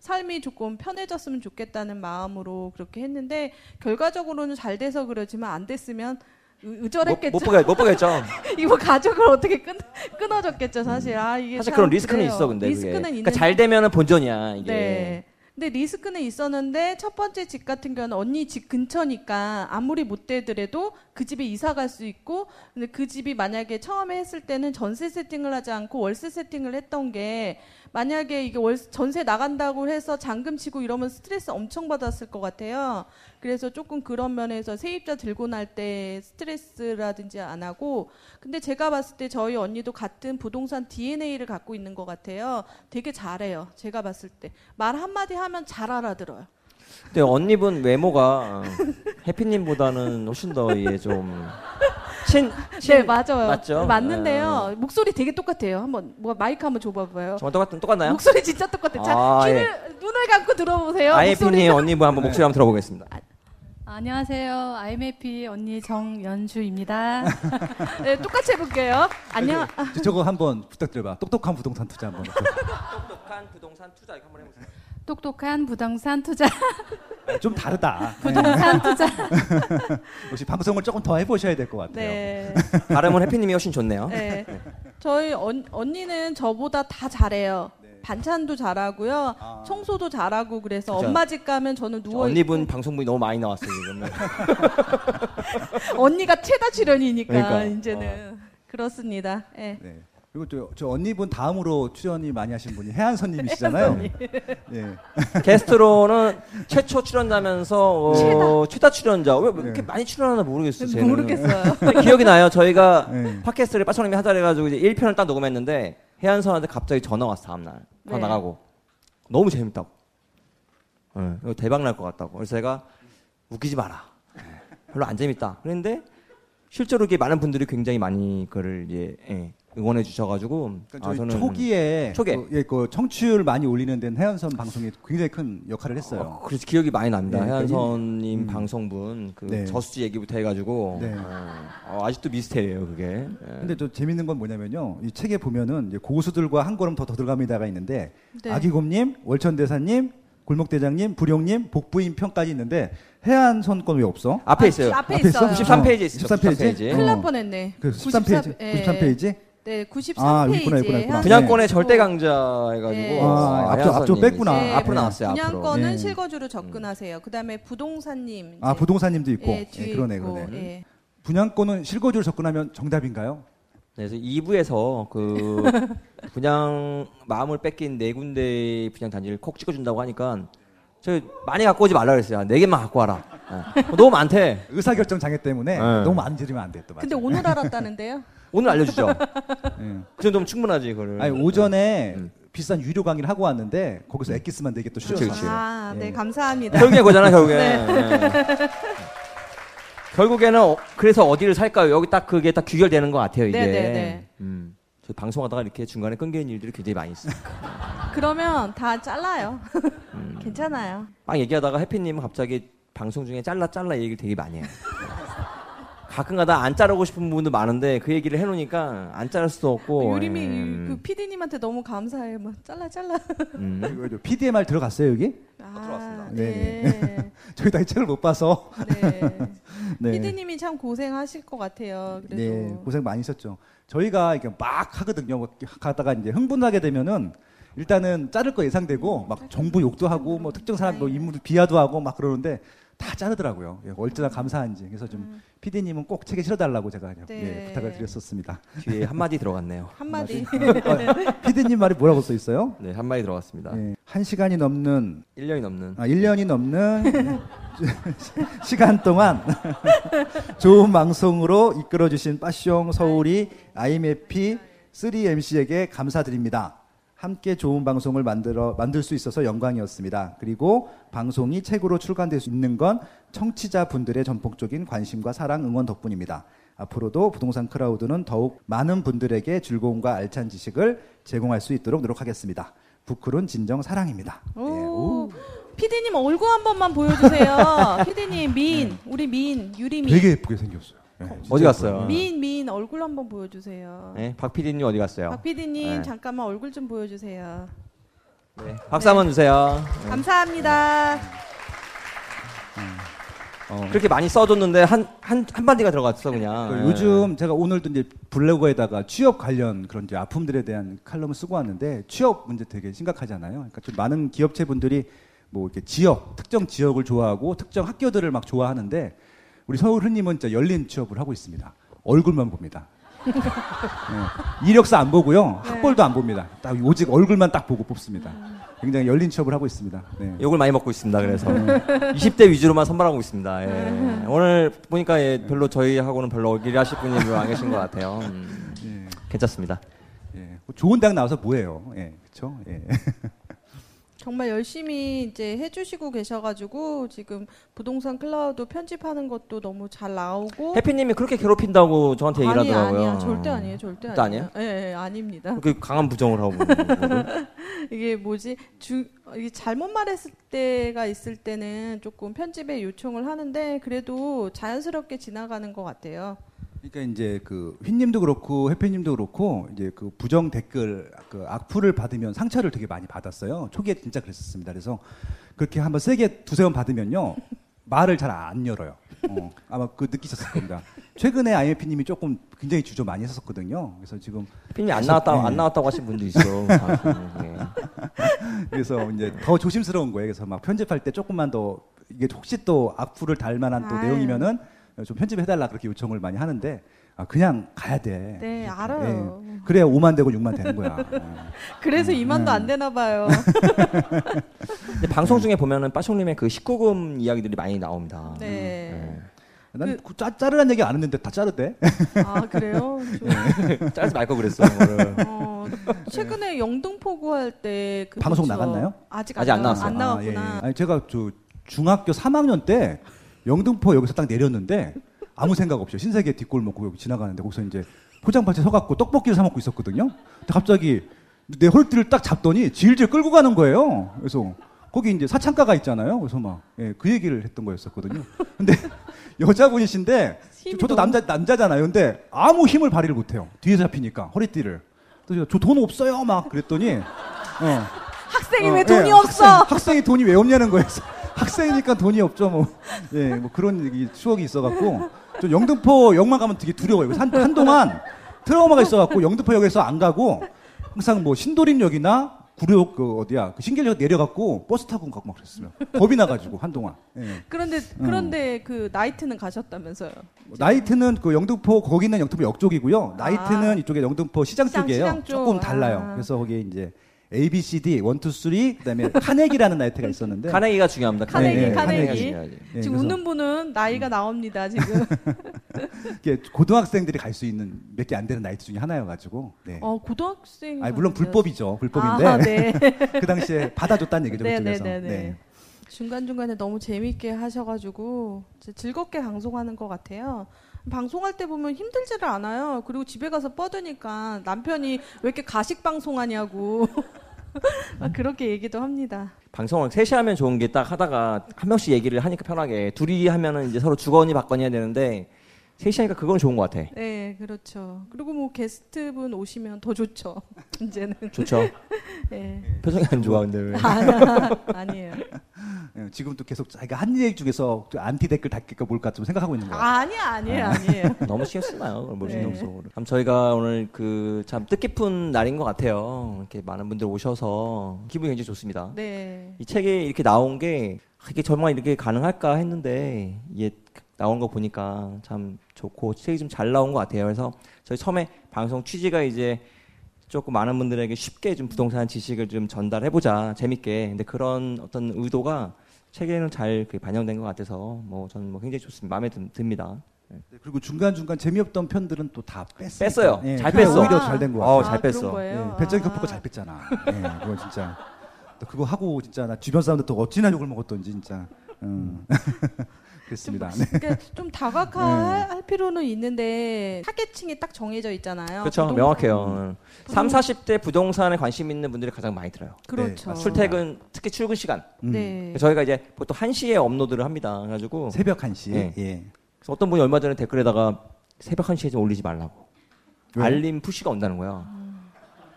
삶이 조금 편해졌으면 좋겠다는 마음으로 그렇게 했는데 결과적으로는 잘 돼서 그러지만 안 됐으면 의절했겠죠. 못 보겠죠. 이거 가족을 어떻게 끊어졌겠죠, 사실. 사실 그런 리스크는 있어, 근데. 리스크는 있는데. 그러니까 잘 되면은 본전이야, 이게. 네. 근데 리스크는 있었는데 첫 번째 집 같은 경우는 언니 집 근처니까 아무리 못 되더라도 그 집에 이사 갈 수 있고, 근데 그 집이 만약에 처음에 했을 때는 전세 세팅을 하지 않고 월세 세팅을 했던 게 만약에 이게 전세 나간다고 해서 잔금 치고 이러면 스트레스 엄청 받았을 것 같아요. 그래서 조금 그런 면에서 세입자 들고 날 때 스트레스라든지 안 하고, 근데 제가 봤을 때 저희 언니도 같은 부동산 DNA를 갖고 있는 것 같아요. 되게 잘해요. 제가 봤을 때. 말 한마디 하면 잘 알아들어요. 근데 언니분 외모가 해피님보다는 훨씬 더 예 좀 네 맞아요. 맞죠? 맞는데요. 네. 목소리 되게 똑같아요. 한번 뭐 마이크 한번 줘봐봐요. 정말 똑같나요? 목소리 진짜 똑같아요. 아, 자, 귀를 예. 눈을 감고 들어보세요. 아임해피 언니분 한번 목소리 한번 들어보겠습니다. 안녕하세요. 아임해피 언니 정연주입니다. 네, 똑같이 해볼게요. 안녕. 네, 저거 한번 부탁드려봐. 똑똑한 부동산 투자 한번. 똑똑한 부동산 투자 이거 한번 해보세요. 똑똑한 부동산 투자. 좀 다르다. 부동산 투자. 혹시 방송을 조금 더 해보셔야 될 것 같아요. 네. 발음은 해피님이 훨씬 좋네요. 네. 저희 언니는 저보다 다 잘해요. 네. 반찬도 잘하고요. 아. 청소도 잘하고 그래서 그렇죠. 엄마 집 가면 저는 누워있고. 언니분 방송분이 너무 많이 나왔어요. 언니가 최다 출연이니까 그러니까. 이제는. 아. 그렇습니다. 네. 네. 그리고 저 언니분 다음으로 출연이 많이 하신 분이 해안선님이시잖아요. 예. 게스트로는 최초 출연자면서 최다 출연자. 왜 이렇게 네. 많이 출연하나 모르겠어요. 쟤는. 모르겠어요. 기억이 나요. 저가 네. 팟캐스트를 빠숑님이 하자 해가지고 이제 1편을 딱 녹음했는데 해안선한테 갑자기 전화 왔어 다음날. 네. 나가고 너무 재밌다고. 네. 이거 대박 날 것 같다고. 그래서 제가 웃기지 마라. 별로 안 재밌다. 그런데 실제로 이게 많은 분들이 굉장히 많이 그를 응원해 주셔가지고 그러니까 아, 저는 초기에 그 청취율 많이 올리는 데는 해안선 방송이 굉장히 큰 역할을 했어요. 아, 그래서 기억이 많이 납니다. 네, 해안선님 방송분 그 네. 저수지 얘기부터 해가지고 네. 아직도 미스테리예요 그게. 네. 근데 또 재밌는 건 뭐냐면요. 이 책에 보면은 이제 고수들과 한 걸음 더 들어갑니다가 있는데 네. 아기곰님, 월천대사님, 골목대장님, 부룡님, 복부인편까지 있는데 해안선권 왜 없어? 앞에 있어요. 앞에 있어요. 93페이지에 있어요. 93페이지. 큰일 날 뻔했네. 93페이지. 93페이지. 네, 93페이지에 있구나. 분양권의 절대 강자 해가지고 앞쪽 뺐구나. 네, 앞으로 나왔어요. 분양권은 네. 실거주로 접근하세요. 그다음에 부동산님. 아 부동산님도 있고. 네, 네, 그러네. 네. 분양권은 실거주로 접근하면 정답인가요? 네, 그래서 2부에서 그 분양 마음을 뺏긴 네 군데의 분양 단지를 콕 찍어준다고 하니까 저 많이 갖고 오지 말라 그랬어요. 4개만 갖고 와라. 네. 너무 많대. 의사결정 장애 때문에 네. 너무 많이 들이면 안 돼. 또 근데 오늘 알았다는데요? 오늘 알려주죠. 그 정도면 충분하지 그걸. 아니 오전에 비싼 유료 강의를 하고 왔는데 거기서 엑기스만 4개 또 쉬었어요. 아, 네, 감사합니다. 결국에 그거잖아 결국에. 네. 네. 결국에는 그래서 어디를 살까요? 여기 딱 그게 딱 귀결되는 것 같아요 이게. 네네네. 저 방송하다가 이렇게 중간에 끊기는 일들이 굉장히 많이 있어요. 그러면 다 잘라요. 괜찮아요. 막 얘기하다가 해피님 갑자기 방송 중에 잘라 얘기를 되게 많이 해요. 가끔가다 안 자르고 싶은 부분도 많은데 그 얘기를 해놓으니까 안 자를 수도 없고. 유림이 그 PD님한테 너무 감사해요. 막 잘라. PD의 말 들어갔어요 여기? 아, 들어왔습니다. 네. 저희 다 이 책을 못 봐서. 네. 네. PD님이 참 고생하실 것 같아요. 그래도. 네, 고생 많이 했었죠. 저희가 이렇게 막 하거든요. 가다가 이제 흥분하게 되면은. 일단은 자를 거 예상되고 막 정부 욕도 하고 뭐 특정 사람 뭐 인물 비하도 하고 막 그러는데 다 자르더라고요. 예, 얼마나 감사한지. 그래서 좀 PD님은 꼭 책에 실어달라고 제가 네. 예, 부탁을 드렸었습니다. 뒤에 한마디 들어갔네요. 한마디. PD님 말이 뭐라고 써 있어요? 네, 한마디 들어갔습니다. 예, 1시간이 넘는 1년이 넘는 시간 동안 좋은 방송으로 이끌어주신 빠숑 서울휘 아임해피 3MC에게 감사드립니다. 함께 좋은 방송을 만들 수 있어서 영광이었습니다. 그리고 방송이 책으로 출간될 수 있는 건 청취자분들의 전폭적인 관심과 사랑, 응원 덕분입니다. 앞으로도 부동산 클라우드는 더욱 많은 분들에게 즐거움과 알찬 지식을 제공할 수 있도록 노력하겠습니다. 부클은 진정 사랑입니다. 오, 피디님 얼굴 한 번만 보여주세요. 피디님 우리 유림이 되게 예쁘게 생겼어요. 네, 어디 갔어요? 미인 얼굴 한번 보여주세요. 네, 박 PD님 어디 갔어요? 박 PD님 네. 잠깐만 얼굴 좀 보여주세요. 네, 박수 한번 주세요. 네. 감사합니다. 그렇게 많이 써줬는데 한마디가 들어갔어 그냥. 그, 네. 요즘 제가 오늘도 이제 블로그에다가 취업 관련 그런 이제 아픔들에 대한 칼럼을 쓰고 왔는데 취업 문제 되게 심각하잖아요. 그러니까 좀 많은 기업체 분들이 뭐 이렇게 지역, 특정 지역을 좋아하고 특정 학교들을 막 좋아하는데 우리 서울흔님은 진짜 열린 취업을 하고 있습니다. 얼굴만 봅니다. 네. 이력서 안 보고요. 학벌도 안 봅니다. 딱 오직 얼굴만 딱 보고 뽑습니다. 굉장히 열린 취업을 하고 있습니다. 네. 욕을 많이 먹고 있습니다. 그래서 20대 위주로만 선발하고 있습니다. 예. 오늘 보니까 예, 별로 저희하고는 별로 어기를 하실 분이 안 계신 것 같아요. 예. 괜찮습니다. 예. 좋은 대학 나와서 뭐예요? 예. 그렇죠? 예. 정말 열심히 이제 해주시고 계셔가지고 지금 부동산 클라우드 편집하는 것도 너무 잘 나오고. 해피님이 그렇게 괴롭힌다고 저한테 얘기를 하더라고요. 아니야, 절대 아니에요, 절대 아니에요. 예, 예, 아닙니다. 그렇게 강한 부정을 하고. 이게 뭐지? 이게 잘못 말했을 때가 있을 때는 조금 편집에 요청을 하는데 그래도 자연스럽게 지나가는 것 같아요. 그러니까 이제 그 휘님도 그렇고 해피님도 그렇고 이제 그 부정 댓글 그 악플을 받으면 상처를 되게 많이 받았어요. 초기에 진짜 그랬었습니다. 그래서 그렇게 한번 세게 두세 번 받으면요 말을 잘 안 열어요. 아마 그 느끼셨을 겁니다. 최근에 아임해피님이 조금 굉장히 주저 많이 했었거든요. 그래서 지금 해피님이 안 나왔다고 하신 분도 있어. 네. 그래서 이제 더 조심스러운 거예요. 그래서 막 편집할 때 조금만 더 이게 혹시 또 악플을 달 만한 또 내용이면은. 좀 편집해달라 그렇게 요청을 많이 하는데 아, 그냥 가야 돼. 네, 알아요. 네, 그래야 5만 되고 6만 되는 거야. 그래서 2만도 안 되나 봐요. 근데 방송 중에 보면은 빠숑님의 그 19금 이야기들이 많이 나옵니다. 네. 네. 난 그, 자르란 얘기 안 했는데 다 자르대. 아, 그래요? 자르지 말걸 그랬어. 최근에 영등포구 할 때 그 방송 나갔나요? 아직 안 나왔어요. 안 나왔구나. 아, 예, 예. 아니, 제가 저 중학교 3학년 때 영등포 여기서 딱 내렸는데 아무 생각 없이 신세계 뒷골목 여기 지나가는데 거기서 이제 포장마차에 서갖고 떡볶이를 사 먹고 있었거든요. 근데 갑자기 내 홀띠를 딱 잡더니 질질 끌고 가는 거예요. 그래서 거기 이제 사창가가 있잖아요. 그래서 막 그 얘기를 했던 거였었거든요. 근데 여자분이신데 저도 남자잖아요. 근데 아무 힘을 발휘를 못해요. 뒤에서 잡히니까 허리띠를. 저 돈 없어요 막 그랬더니 학생이 왜 돈이 없어? 학생이 돈이 왜 없냐는 거예요. 학생이니까 돈이 없죠 뭐. 예, 뭐 그런 얘기, 추억이 있어갖고 저 영등포 역만 가면 되게 두려워요. 한동안 트라우마가 있어갖고 영등포역에서 안 가고 항상 뭐 신도림역이나 구리역 그 어디야 그 신길역 내려갖고 버스 타고 가고 막 그랬어요. 겁이 나가지고 한동안. 예. 그런데 그 나이트는 가셨다면서요? 나이트는 그 영등포 거기는 영등포 역 쪽이고요. 나이트는 이쪽에 영등포 시장 쪽이에요. 조금 달라요. 그래서 거기에 이제. A, B, C, D, 1, 2, 3 그다음에 카네기라는 나이트가 있었는데 카네기가 중요합니다. 카네기. 네, 지금 웃는 분은 나이가 나옵니다. 지금 이게 고등학생들이 갈 수 있는 몇 개 안 되는 나이트 중에 하나여가지고. 네. 고등학생. 아니 물론 불법이죠. 불법인데 네. 그 당시에 받아줬다는 얘기죠. 그쪽에서. 네. 중간중간에 너무 재미있게 하셔가지고 즐겁게 방송하는 것 같아요. 방송할 때 보면 힘들지를 않아요. 그리고 집에 가서 뻗으니까 남편이 왜 이렇게 가식 방송하냐고 그렇게 얘기도 합니다. 방송을 셋이 하면 좋은 게 딱 하다가 한 명씩 얘기를 하니까 편하게 둘이 하면은 이제 서로 주거니 받거니 해야 되는데 셋이 하니까 그건 좋은 것 같아. 네, 그렇죠. 그리고 뭐 게스트분 오시면 더 좋죠. 이제는 좋죠. 네. 표정이 안 좋아 근데 왜? 아니에요. 지금도 계속 자기가 한 얘기 중에서 안티 댓글 달릴까 뭘까 좀 생각하고 있는 거예요. 아니에요. 너무 신경 쓰나요? 모신경으로. 참 저희가 오늘 그 참 뜻깊은 날인 것 같아요. 이렇게 많은 분들 오셔서 기분이 굉장히 좋습니다. 네. 이 책이 이렇게 나온 게 이게 정말 이렇게 가능할까 했는데 이게 나온 거 보니까 참 좋고 책이 좀 잘 나온 것 같아요. 그래서 저희 처음에 방송 취지가 이제 조금 많은 분들에게 쉽게 좀 부동산 지식을 좀 전달해보자 재밌게. 근데 그런 어떤 의도가 책에는 잘 반영된 것 같아서 뭐 저는 뭐 굉장히 좋습니다. 마음에 듭니다. 네. 그리고 중간중간 재미없던 편들은 또 다 뺐어요. 예, 잘 뺐어. 오히려 잘 된 것 같아요. 잘 뺐어. 예, 배짱이 덮고 잘 뺐잖아. 예, 그거 진짜. 또 그거 하고 진짜 나 주변 사람들 또 어찌나 욕을 먹었던지 진짜. 그렇습니다. 그러니까 좀 다각화할 필요는 있는데 타겟층이 딱 정해져 있잖아요. 그렇죠. 명확해요. 30, 40대 부동산에 관심 있는 분들이 가장 많이 들어요. 그렇죠. 네, 출퇴근, 특히 출근 시간. 네. 저희가 이제 보통 1시에 업로드를 합니다. 그래가지고 새벽 1시. 네. 예. 그래서 어떤 분이 얼마 전에 댓글에다가 새벽 1시에 좀 올리지 말라고. 왜? 알림 푸시가 온다는 거야.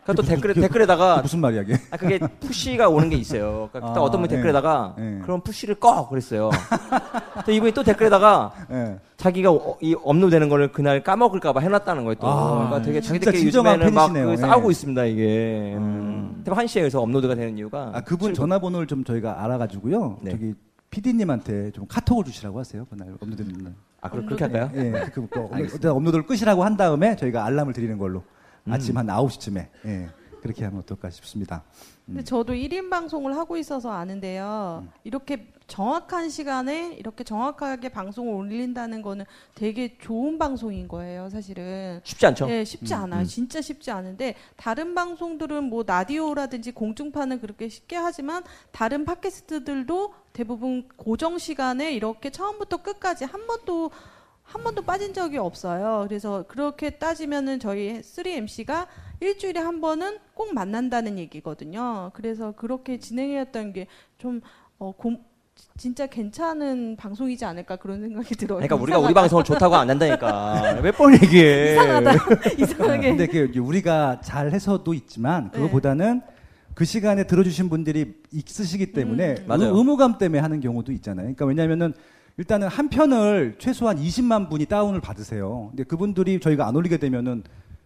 그러니까 또 댓글에다가 무슨 말이야 이게? 아 그게 푸시가 오는 게 있어요. 그러니까 아, 어떤 분이 댓글에다가 예. 그럼 푸시를 꺼 그랬어요. 또 이분이 또 댓글에다가 예. 자기가 이 업로드되는 거를 그날 까먹을까봐 해놨다는 거예요. 또 아, 그러니까 되게 자기들끼리 요즘에는 막 그 싸우고 예. 있습니다 이게. 대박 한 시에 그래서 업로드가 되는 이유가 아 그분 전화번호를 좀 저희가 알아가지고요. 네. 저기 PD님한테 좀 카톡을 주시라고 하세요 그날 업로드되는 날. 아 그렇게 할까요? 예, 그 업로드를 끄시라고 한 다음에 저희가 알람을 드리는 걸로. 아침 한 9시쯤에 예, 그렇게 하면 어떨까 싶습니다. 근데 저도 1인 방송을 하고 있어서 아는데요. 이렇게 정확한 시간에 이렇게 정확하게 방송을 올린다는 거는 되게 좋은 방송인 거예요, 사실은. 쉽지 않죠? 예, 쉽지 않아요. 진짜 쉽지 않은데 다른 방송들은 뭐 라디오라든지 공중파는 그렇게 쉽게 하지만 다른 팟캐스트들도 대부분 고정 시간에 이렇게 처음부터 끝까지 한 번도 빠진 적이 없어요. 그래서 그렇게 따지면은 저희 3MC가 일주일에 한 번은 꼭 만난다는 얘기거든요. 그래서 그렇게 진행했던 게 좀 진짜 괜찮은 방송이지 않을까 그런 생각이 들어요. 그러니까 이상하다. 우리가 우리 방송을 좋다고 안 한다니까. 몇 번 얘기해. 이상하다. 이상하게. 근데 우리가 잘해서도 있지만 그거보다는 네. 그 시간에 들어주신 분들이 있으시기 때문에 의무감 때문에 하는 경우도 있잖아요. 그러니까 왜냐면은 일단은 한 편을 최소한 20만 분이 다운을 받으세요. 근데 그분들이 저희가 안 올리게 되면은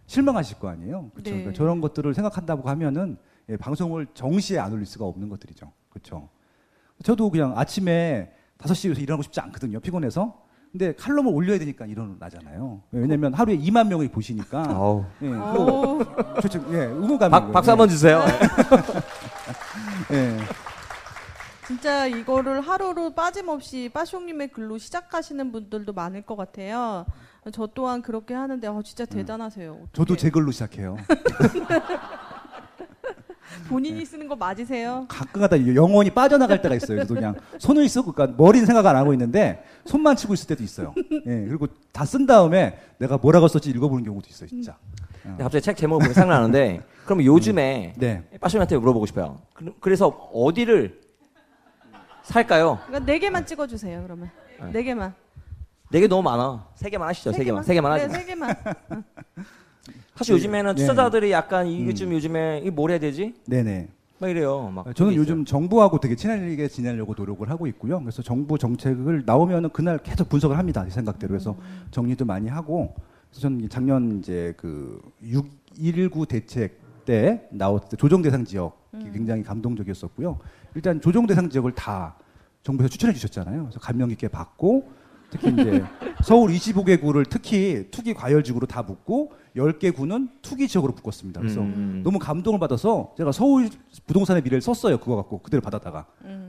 실망하실 거 아니에요. 그렇죠. 네. 그러니까 저런 것들을 생각한다고 하면은 예, 방송을 정시에 안 올릴 수가 없는 것들이죠. 그렇죠. 저도 그냥 아침에 5시에서 일어나고 싶지 않거든요. 피곤해서. 근데 칼럼을 올려야 되니까 일어나잖아요. 왜냐면 하루에 2만 명이 보시니까. 아우. 예. 그렇죠. 예, 의무감이에요. 박수 한번 주세요. 예. 진짜 이거를 하루로 빠짐없이 빠숑님의 글로 시작하시는 분들도 많을 것 같아요. 저 또한 그렇게 하는데 진짜 대단하세요. 어떡해. 저도 제 글로 시작해요. 본인이 쓰는 거 맞으세요? 가끔가다 영혼이 빠져나갈 때가 있어요. 그래서 그냥 손을 쓰고 그러니까 머리는 생각 안 하고 있는데 손만 치고 있을 때도 있어요. 예, 그리고 다 쓴 다음에 내가 뭐라고 썼지 읽어보는 경우도 있어요. 진짜. 갑자기 책 제목을 보니까 생각나는데 그럼 요즘에 네. 빠숑님한테 물어보고 싶어요. 그래서 어디를 살까요? 그러니까 4개만 찍어주세요. 그러면 4개만. 4개 너무 많아. 3개만 하시죠. 3개만. 3개만 하죠. 네, 3개만. 사실 요즘에는 투자자들이 약간 이게 좀 요즘에 이게 뭘 해야 되지? 네네. 막 이래요. 막 저는 요즘 정부하고 되게 친하게 지내려고 노력을 하고 있고요. 그래서 정부 정책을 나오면은 그날 계속 분석을 합니다. 제 생각대로 해서 정리도 많이 하고. 그래서 저는 작년 이제 그 6.19 대책 때 나왔을 때 조정 대상 지역. 굉장히 감동적이었었고요. 일단 조정 대상 지역을 다 정부에서 추천해 주셨잖아요. 그래서 감명 깊게 봤고 특히 이제 서울 25개 구를 특히 투기 과열 지구로 다 묶고 10개 구는 투기 지역으로 묶었습니다. 그래서 너무 감동을 받아서 제가 서울 부동산의 미래를 썼어요. 그거 갖고 그대로 받아다가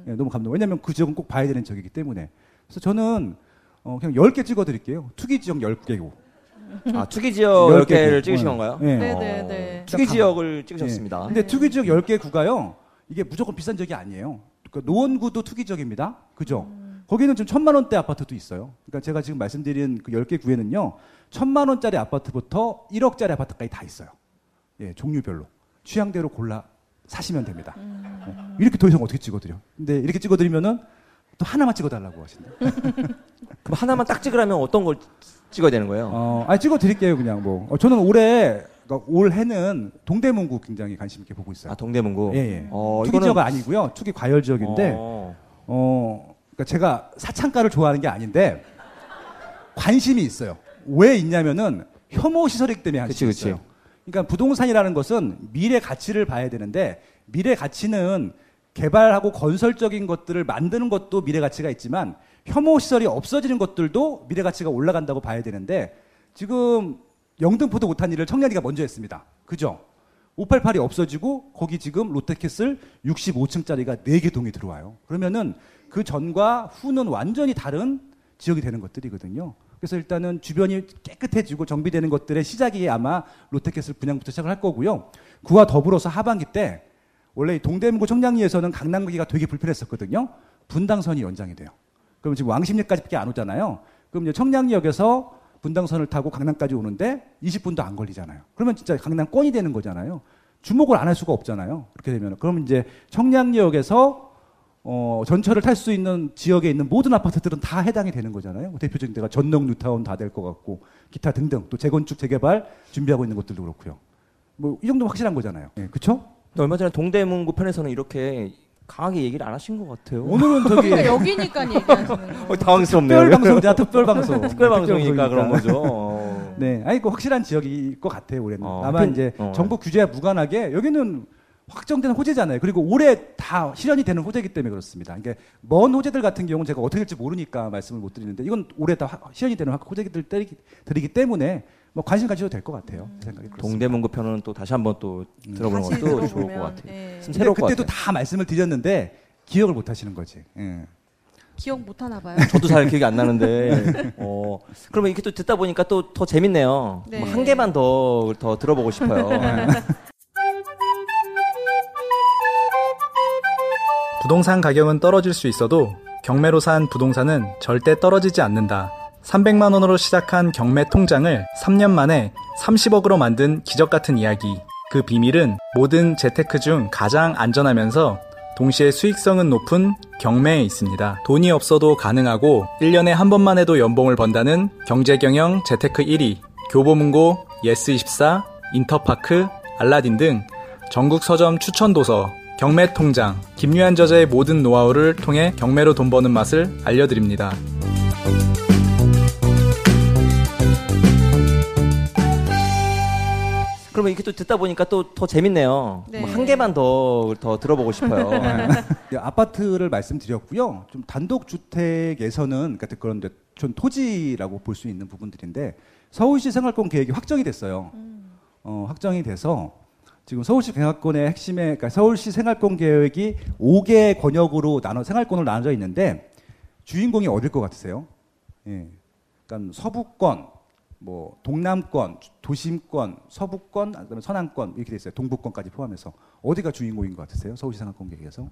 예, 너무 감동. 왜냐하면 그 지역은 꼭 봐야 되는 지역이기 때문에. 그래서 저는 그냥 10개 찍어드릴게요. 투기 지역 10개고. 아, 투기 지역 10개를 찍으신 건가요? 네, 네, 네. 투기 지역을 찍으셨습니다. 네. 근데 투기 지역 10개 구가요, 이게 무조건 비싼 지역이 아니에요. 그러니까 노원구도 투기 지역입니다. 그죠? 거기는 지금 1,000만 원대 아파트도 있어요. 그러니까 제가 지금 말씀드린 그 10개 구에는요, 1,000만 원짜리 아파트부터 1억짜리 아파트까지 다 있어요. 예, 종류별로. 취향대로 골라 사시면 됩니다. 이렇게 더 이상 어떻게 찍어드려? 근데 이렇게 찍어드리면은 또 하나만 찍어달라고 하신다. 그럼 하나만 딱 찍으라면 어떤 걸 찍어야 되는 거예요? 아니 찍어드릴게요 그냥 뭐. 저는 올해 올해는 동대문구 굉장히 관심 있게 보고 있어요. 아 동대문구. 예. 투기 지역 아니고요. 투기 과열 지역인데. 그러니까 제가 사창가를 좋아하는 게 아닌데 관심이 있어요. 왜 있냐면은 혐오 시설이기 때문에 관심이 있어요. 그러니까 부동산이라는 것은 미래 가치를 봐야 되는데 미래 가치는 개발하고 건설적인 것들을 만드는 것도 미래 가치가 있지만. 혐오 시설이 없어지는 것들도 미래 가치가 올라간다고 봐야 되는데 지금 영등포도 못한 일을 청량리가 먼저 했습니다. 그죠? 588이 없어지고 거기 지금 롯데캐슬 65층짜리가 4개 동이 들어와요. 그러면은 그 전과 후는 완전히 다른 지역이 되는 것들이거든요. 그래서 일단은 주변이 깨끗해지고 정비되는 것들의 시작이 아마 롯데캐슬 분양부터 시작을 할 거고요. 그와 더불어서 하반기 때 원래 동대문구 청량리에서는 강남가기가 되게 불편했었거든요. 분당선이 연장이 돼요. 그럼 지금 왕십리까지밖에 안 오잖아요. 그럼 이제 청량리역에서 분당선을 타고 강남까지 오는데 20분도 안 걸리잖아요. 그러면 진짜 강남권이 되는 거잖아요. 주목을 안 할 수가 없잖아요. 그렇게 되면 그럼 이제 청량리역에서 전철을 탈 수 있는 지역에 있는 모든 아파트들은 다 해당이 되는 거잖아요. 대표적인 데가 전동 뉴타운 다 될 것 같고 기타 등등 또 재건축 재개발 준비하고 있는 것들도 그렇고요. 뭐 이 정도면 확실한 거잖아요. 네, 그렇죠? 얼마 전에 동대문구 편에서는 이렇게 강하게 얘기를 안 하신 것 같아요. 오늘은 저기 여기니까 얘기하시는 거. 당황스럽네요. 특별방송. 특별방송이니까 그런 거죠. 네, 아니 그 확실한 지역일 것 같아요. 올해는. 다만 이제 정부 규제와 무관하게 여기는 확정된 호재잖아요. 그리고 올해 다 실현이 되는 호재이기 때문에 그렇습니다. 그러니까 먼 호재들 같은 경우는 제가 어떻게 될지 모르니까 말씀을 못 드리는데 이건 올해 다 실현이 되는 호재들이기 때문에 뭐 관심 가져도 될 것 같아요. 제 생각이 그렇습니다. 동대문구 편은 또 다시 한번 또 들어보는 것도 좋을 것 같아요. 네. 새로운 그때도 다 말씀을 드렸는데 기억을 못 하시는 거지. 예. 기억 못 하나 봐요. 저도 잘 기억이 안 나는데. 그러면 이렇게 또 듣다 보니까 또 더 재밌네요. 네. 뭐 한 개만 더 들어보고 싶어요. 부동산 가격은 떨어질 수 있어도 경매로 산 부동산은 절대 떨어지지 않는다. 300만 원으로 시작한 경매 통장을 3년 만에 30억으로 만든 기적 같은 이야기. 그 비밀은 모든 재테크 중 가장 안전하면서 동시에 수익성은 높은 경매에 있습니다. 돈이 없어도 가능하고 1년에 한 번만 해도 연봉을 번다는 경제경영 재테크 1위, 교보문고, 예스24, 인터파크, 알라딘 등 전국 서점 추천도서, 경매 통장, 김유한 저자의 모든 노하우를 통해 경매로 돈 버는 맛을 알려드립니다. 그러면 이렇게 또 듣다 보니까 또 더 재밌네요. 네. 뭐 한 개만 더 들어보고 싶어요. 아파트를 말씀드렸고요. 좀 단독주택에서는 그런데 좀 토지라고 볼 수 있는 부분들인데 서울시 생활권 계획이 확정이 됐어요. 확정이 돼서 지금 서울시 생활권의 핵심에 그러니까 서울시 생활권 계획이 5개 권역으로 생활권으로 나눠져 있는데 주인공이 어딜 것 같으세요? 예. 그러니까 서부권, 뭐 동남권, 도심권, 서부권, 그다음에 서남권 이렇게 돼 있어요. 동부권까지 포함해서 어디가 주인공인 것 같으세요? 서울시 생활권 계획에서?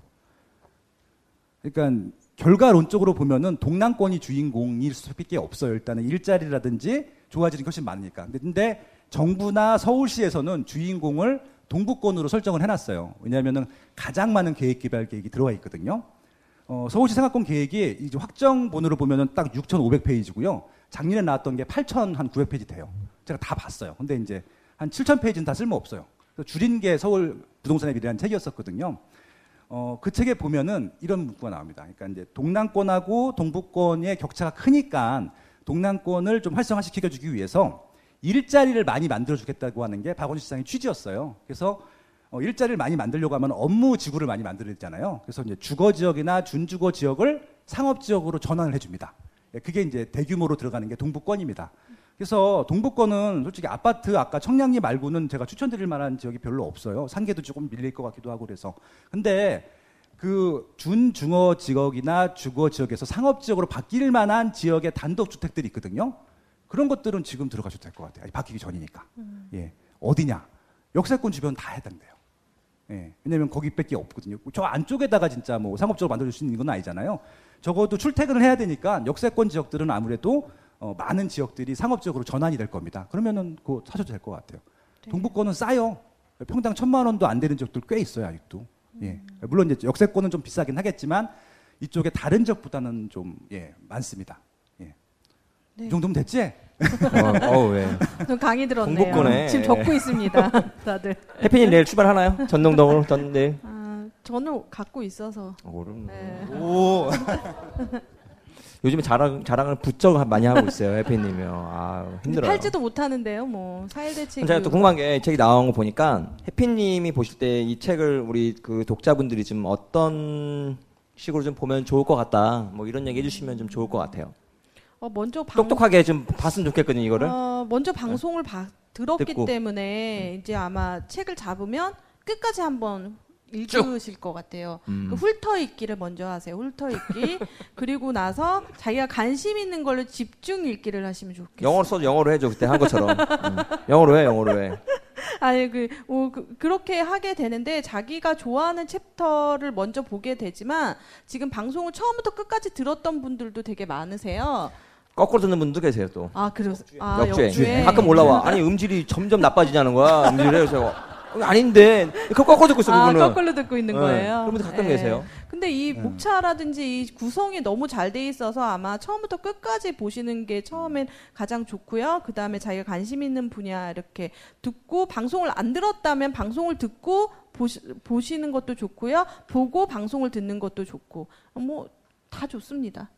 그러니까 결과론적으로 보면은 동남권이 주인공일 수밖에 없어요. 일단은 일자리라든지 좋아지는 게 훨씬 많으니까. 근데 정부나 서울시에서는 주인공을 동부권으로 설정을 해놨어요. 왜냐하면은 가장 많은 계획 개발 계획이 들어와 있거든요. 서울시 생활권 계획이 이제 확정본으로 보면은 딱 6,500페이지고요. 작년에 나왔던 게 8,900페이지 돼요. 제가 다 봤어요. 근데 이제 한 7,000페이지는 다 쓸모 없어요. 그래서 줄인 게 서울 부동산의 미래라는 책이었었거든요. 그 책에 보면은 이런 문구가 나옵니다. 그러니까 이제 동남권하고 동부권의 격차가 크니까 동남권을 좀 활성화시켜 주기 위해서 일자리를 많이 만들어 주겠다고 하는 게 박원순 시장의 취지였어요. 그래서 일자리를 많이 만들려고 하면 업무 지구를 많이 만들었잖아요. 그래서 이제 주거 지역이나 준주거 지역을 상업 지역으로 전환을 해줍니다. 그게 이제 대규모로 들어가는 게 동부권입니다. 그래서 동부권은 솔직히 아파트 아까 청량리 말고는 제가 추천드릴 만한 지역이 별로 없어요. 상계도 조금 밀릴 것 같기도 하고 그래서. 근데 그 준중어 지역이나 주거 지역에서 상업 지역으로 바뀔 만한 지역의 단독 주택들이 있거든요. 그런 것들은 지금 들어가셔도 될 것 같아요. 아니, 바뀌기 전이니까. 예. 어디냐? 역세권 주변 다 해당돼요. 예. 왜냐면 거기밖에 없거든요. 저 안쪽에다가 진짜 뭐 상업적으로 만들어줄 수 있는 건 아니잖아요. 적어도 출퇴근을 해야 되니까 역세권 지역들은 아무래도 많은 지역들이 상업적으로 전환이 될 겁니다. 그러면은 그거 사셔도 될 것 같아요. 네. 동부권은 싸요. 평당 1,000만 원도 안 되는 지역들 꽤 있어요, 아직도. 예. 물론 이제 역세권은 좀 비싸긴 하겠지만 이쪽에 다른 지역보다는 좀 예, 많습니다. 예. 네. 이 정도면 됐지? 예. 좀 강의 들었네요. 동부권에. 지금 적고 있습니다. 다들. 해피님 내일 출발하나요? 전동동으로 내일. 저는 갖고 있어서. 네. 오. 요즘에 자랑을 부쩍 많이 하고 있어요, 해피님이요. 아, 힘들어요. 팔지도 못하는데요, 뭐 사일대책. 제가 또 궁금한 게 책이 나온 거 보니까 해피님이 보실 때 이 책을 우리 그 독자분들이 좀 어떤 식으로 좀 보면 좋을 것 같다. 뭐 이런 얘기 해주시면 좀 좋을 것 같아요. 먼저 똑똑하게 좀 봤으면 좋겠거든요, 이거를. 먼저 방송을 들었기 듣고. 때문에 이제 아마 책을 잡으면 끝까지 한번. 읽으실 것 같아요. 그 훑어읽기를 먼저 하세요. 훑어읽기. 그리고 나서 자기가 관심 있는 걸로 집중 읽기를 하시면 좋겠어요. 영어로 써줘. 영어로 해줘. 그때 한 것처럼. 영어로 해. 아니 그렇게 하게 되는데 자기가 좋아하는 챕터를 먼저 보게 되지만 지금 방송을 처음부터 끝까지 들었던 분들도 되게 많으세요. 거꾸로 듣는 분도 계세요 또. 아 그러세요. 아, 역주행. 가끔 올라와. 아니 음질이 점점 나빠지냐는 거야. 음질을 해서. 아닌데 거꾸로 듣고 있어. 그거는 거꾸로 듣고 있는 거예요. 그러면 가끔 계세요. 근데 이 목차라든지 이 구성이 너무 잘 돼 있어서 아마 처음부터 끝까지 보시는 게 처음엔 가장 좋고요. 그 다음에 자기가 관심 있는 분야 이렇게 듣고, 방송을 안 들었다면 방송을 듣고 보시는 것도 좋고요. 보고 방송을 듣는 것도 좋고, 뭐 다 좋습니다.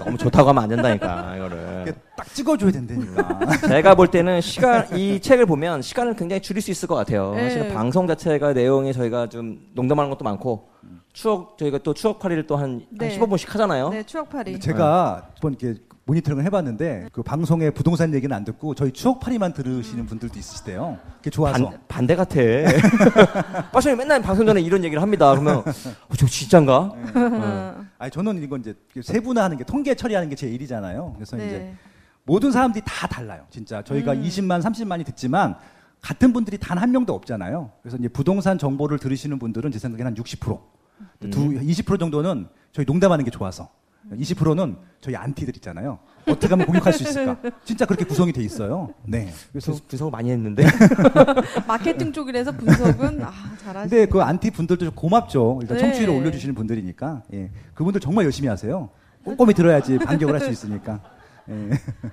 너무 좋다고 하면 안 된다니까, 이거를. 딱 찍어줘야 된다니까. 제가 볼 때는 시간, 이 책을 보면 시간을 굉장히 줄일 수 있을 것 같아요. 사실 방송 자체가 내용이 저희가 좀 농담하는 것도 많고, 추억, 저희가 또 추억팔이를 또 한 15분씩 하잖아요. 네, 추억팔이. 제가 한번 이렇게 모니터링을 해봤는데, 그 방송에 부동산 얘기는 안 듣고, 저희 추억팔이만 들으시는 분들도 있으시대요. 그게 좋아서. 반대 같아. 빠숑이 맨날 방송 전에 이런 얘기를 합니다. 그러면, 저 진짠가? 네. 아니, 저는 이건 이제 세분화하는 게, 통계 처리하는 게 제 일이잖아요. 그래서 이제 모든 사람들이 다 달라요. 진짜. 저희가 20만, 30만이 듣지만, 같은 분들이 단 한 명도 없잖아요. 그래서 이제 부동산 정보를 들으시는 분들은 제 생각에는 한 60%. 20% 정도는 저희 농담하는 게 좋아서. 20%는 저희 안티들 있잖아요. 어떻게 하면 공격할 수 있을까? 진짜 그렇게 구성이 돼 있어요. 네. 그래서 분석을 많이 했는데. 마케팅 쪽이라서 분석은 잘하시네. 근데 그 안티 분들도 좀 고맙죠. 일단 청취율을 올려주시는 분들이니까. 예. 그분들 정말 열심히 하세요. 꼼꼼히 들어야지 반격을 할 수 있으니까. 예.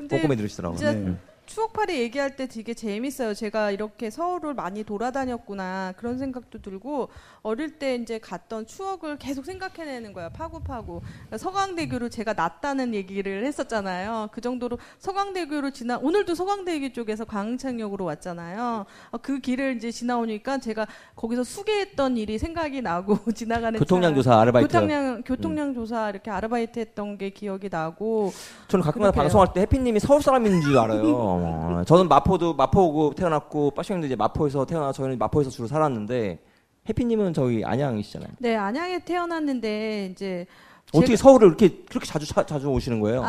꼼꼼히 들으시더라고요. 네. 추억팔이 얘기할 때 되게 재밌어요. 제가 이렇게 서울을 많이 돌아다녔구나 그런 생각도 들고, 어릴 때 이제 갔던 추억을 계속 생각해내는 거야. 파고. 그러니까 서강대교를 제가 났다는 얘기를 했었잖아요. 그 정도로 서강대교를 오늘도 서강대교 쪽에서 광창역으로 왔잖아요. 그 길을 이제 지나오니까 제가 거기서 수개했던 일이 생각이 나고 지나가는 교통량 조사 아르바이트. 교통량 조사 이렇게 아르바이트 했던 게 기억이 나고. 저는 가끔가다 방송할 때 해피님이 서울 사람인 줄 알아요. 저는 마포고 태어났고, 빠숑님도 이제 마포에서 태어나, 저희는 마포에서 주로 살았는데, 해피님은 저희 안양이시잖아요. 네, 안양에 태어났는데 이제 어떻게 서울을 그렇게 자주 오시는 거예요?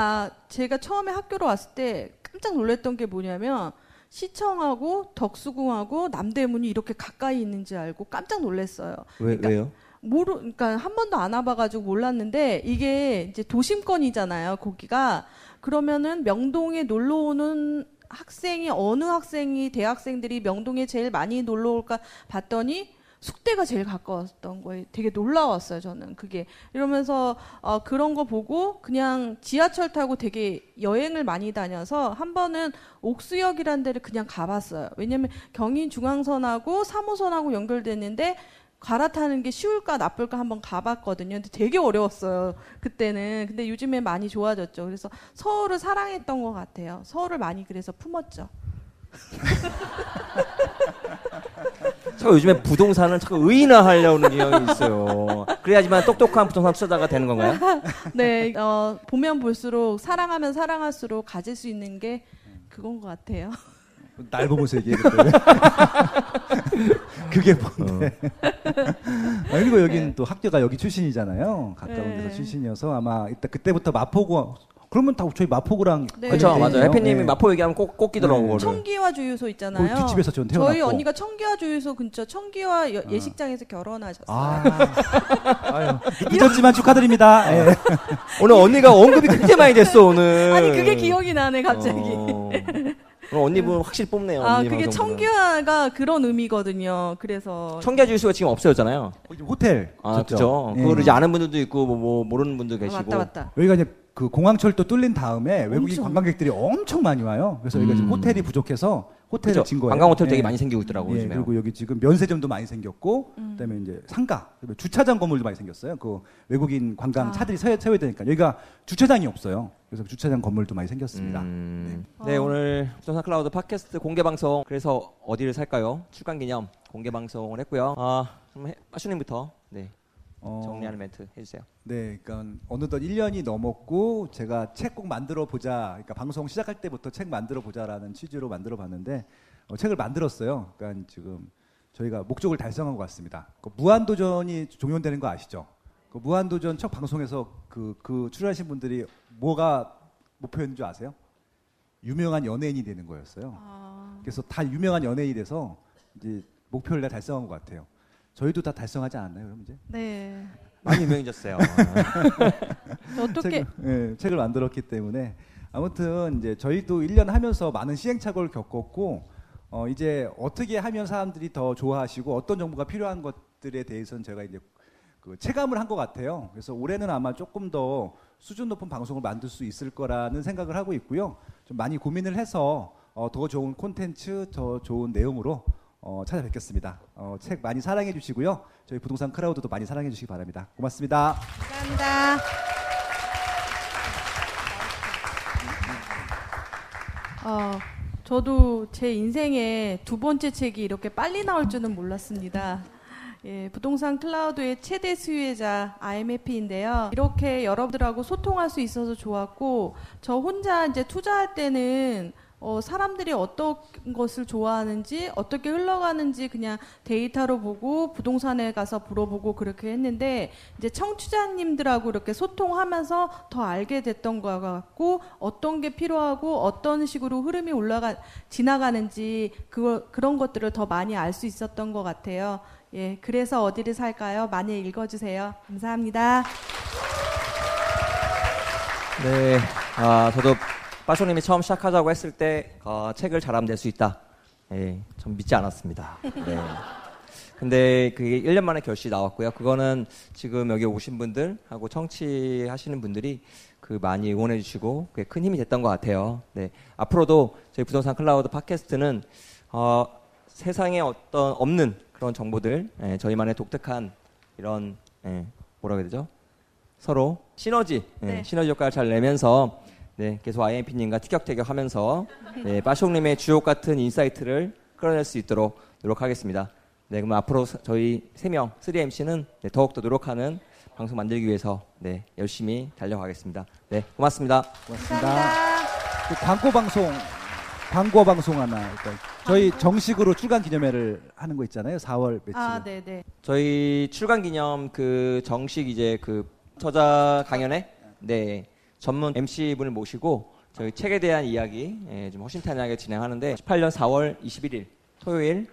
제가 처음에 학교로 왔을 때 깜짝 놀랐던 게 뭐냐면, 시청하고 덕수궁하고 남대문이 이렇게 가까이 있는지 알고 깜짝 놀랐어요. 왜요? 그러니까 한 번도 안 와봐가지고 몰랐는데, 이게 이제 도심권이잖아요, 거기가. 그러면은 명동에 놀러 오는 대학생들이 명동에 제일 많이 놀러 올까 봤더니 숙대가 제일 가까웠던 거에 되게 놀라웠어요, 저는. 그게. 이러면서, 그런 거 보고 그냥 지하철 타고 되게 여행을 많이 다녀서 한 번은 옥수역이라는 데를 그냥 가봤어요. 왜냐면 경인중앙선하고 3호선하고 연결됐는데, 갈아타는 게 쉬울까 나쁠까 한번 가봤거든요. 근데 되게 어려웠어요, 그때는. 근데 요즘에 많이 좋아졌죠. 그래서 서울을 사랑했던 것 같아요. 서울을 많이 그래서 품었죠. 제가 요즘에 부동산을 자꾸 의인화하려는 경향이 있어요. 그래야지만 똑똑한 부동산 투자자가 되는 건가요? 네. 보면 볼수록, 사랑하면 사랑할수록 가질 수 있는 게 그건 것 같아요. 날 보면서 얘기했거든요. 그게 뭔데. 그리고 여긴 또 학교가 여기 출신이잖아요. 가까운 데서 출신이어서 아마 그때부터 마포고, 그러면 다 저희 마포고랑. 네. 그렇죠, 맞아요. 해피님이 마포 얘기하면 꼭 끼더라고요. 청기화 주유소 있잖아요. 그 뒷집에서 전 태어났고. 저희 언니가 청기화 주유소 근처 청기화 예식장에서 결혼하셨어요. 늦었지만 축하드립니다. 네. 오늘 언니가 언급이 굉장히 많이 됐어, 오늘. 아니, 그게 기억이 나네, 갑자기. 그럼 언니분 확실히 뽑네요. 그게 방송보다. 청기화가 그런 의미거든요. 그래서 청기화 주유소가 지금 없어졌잖아요. 호텔. 그렇죠. 예. 그거를 이제 아는 분들도 있고 뭐 모르는 분도 계시고. 맞다. 여기가 이제 그 공항철도 뚫린 다음에 외국인 관광객들이 엄청 많이 와요. 그래서 여기가 지금 호텔이 부족해서 호텔을 진 거예요. 관광 호텔 되게 많이 생기고 있더라고요. 요즘에. 그리고 여기 지금 면세점도 많이 생겼고, 그다음에 이제 상가, 주차장 건물도 많이 생겼어요. 그 외국인 관광 차들이 세워야 되니까 여기가 주차장이 없어요. 그래서 주차장 건물도 많이 생겼습니다. 네, 오늘 부동산 클라우드 팟캐스트 공개 방송, 그래서 어디를 살까요? 출간 기념 공개 방송을 했고요. 그럼 빠숑님부터 정리하는 멘트 해주세요. 네, 그러니까 어느덧 1년이 넘었고, 제가 책 꼭 만들어 보자. 그러니까 방송 시작할 때부터 책 만들어 보자라는 취지로 만들어 봤는데, 책을 만들었어요. 그러니까 지금 저희가 목적을 달성한 것 같습니다. 그 무한도전이 종영되는 거 아시죠? 그 무한도전 첫 방송에서 그 출연하신 분들이 뭐가 목표였는 줄 아세요? 유명한 연예인이 되는 거였어요. 그래서 다 유명한 연예인이 돼서 이제 목표를 다 달성한 것 같아요. 저희도 다 달성하지 않았나요, 그럼 이제? 네. 많이 유명해졌어요. 어떻게? 책을 만들었기 때문에. 아무튼 이제 저희도 1년 하면서 많은 시행착오를 겪었고, 이제 어떻게 하면 사람들이 더 좋아하시고 어떤 정보가 필요한 것들에 대해서는 제가 이제 그 체감을 한 것 같아요. 그래서 올해는 아마 조금 더 수준 높은 방송을 만들 수 있을 거라는 생각을 하고 있고요. 좀 많이 고민을 해서 더 좋은 콘텐츠, 더 좋은 내용으로 찾아뵙겠습니다. 책 많이 사랑해 주시고요. 저희 부동산 클라우드도 많이 사랑해 주시기 바랍니다. 고맙습니다. 감사합니다. 저도 제 인생에 두 번째 책이 이렇게 빨리 나올 줄은 몰랐습니다. 예, 부동산 클라우드의 최대 수혜자 아임해피인데요. 이렇게 여러분들하고 소통할 수 있어서 좋았고, 저 혼자 이제 투자할 때는 사람들이 어떤 것을 좋아하는지 어떻게 흘러가는지 그냥 데이터로 보고 부동산에 가서 물어보고 그렇게 했는데, 이제 청취자님들하고 이렇게 소통하면서 더 알게 됐던 것 같고, 어떤 게 필요하고 어떤 식으로 흐름이 지나가는지 그런 것들을 더 많이 알 수 있었던 것 같아요. 예, 그래서 어디를 살까요? 많이 읽어주세요. 감사합니다. 네, 저도 빠숑님이 처음 시작하자고 했을 때 책을 잘하면 될 수 있다, 예, 전 믿지 않았습니다. 네. 근데 그게 1년 만에 결실이 나왔고요. 그거는 지금 여기 오신 분들하고 청취하시는 분들이 많이 응원해 주시고 그게 큰 힘이 됐던 것 같아요. 네. 앞으로도 저희 부동산 클라우드 팟캐스트는 세상에 없는 그런 정보들, 예, 저희만의 독특한 이런, 예, 뭐라고 해야 되죠? 서로 시너지, 예, 네. 시너지 효과를 잘 내면서, 네, 계속 아임해피님과 티격태격하면서, 네, 빠숑님의 주옥 같은 인사이트를 끌어낼 수 있도록 노력하겠습니다. 네, 그럼 앞으로 저희 3명, 3MC는 네, 더욱더 노력하는 방송 만들기 위해서, 네, 열심히 달려가겠습니다. 네, 고맙습니다. 고맙습니다. 그 광고 방송 하나. 그러니까 저희 정식으로 출간 기념회를 하는 거 있잖아요. 4월 며칠. 아, 네, 네. 저희 출간 기념 그 정식 이제 그 저자 강연회, 네, 전문 MC 분을 모시고 저희 책에 대한 이야기, 예, 좀 허심탄회하게 진행하는데 18년 4월 21일 토요일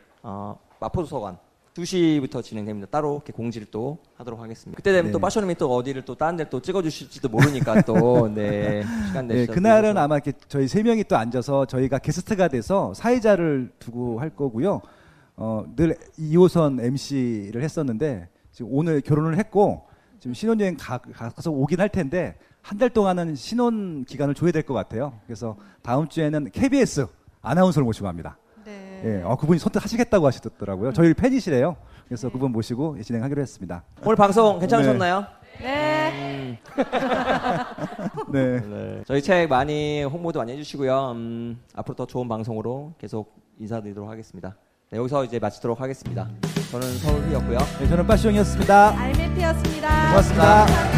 마포도서관 2시부터 진행됩니다. 따로 이렇게 공지를 또 하도록 하겠습니다. 그때 되면, 네, 또 빠숑님이 또 어디를 또 다른 데를 또 찍어주실지도 모르니까 또, 네, 시간 내주셔서. 네, 그날은 아마 이렇게 저희 3명이 또 앉아서 저희가 게스트가 돼서 사회자를 두고 할 거고요. 늘 2호선 MC를 했었는데 지금 오늘 결혼을 했고 지금 신혼여행 가서 오긴 할 텐데 한 달 동안은 신혼 기간을 줘야 될 것 같아요. 그래서 다음 주에는 KBS 아나운서를 모시고 합니다. 예, 그분이 선택하시겠다고 하시더라고요. 저희 팬이시래요. 그래서, 네, 그분 모시고 진행하기로 했습니다. 오늘 방송 괜찮으셨나요? 네. 네. 네. 저희 책 많이 홍보도 많이 해주시고요. 앞으로 더 좋은 방송으로 계속 인사드리도록 하겠습니다. 네, 여기서 이제 마치도록 하겠습니다. 저는 서울휘였고요. 네, 저는 빠숑이었습니다. 아임해피였습니다. 고맙습니다. 감사합니다.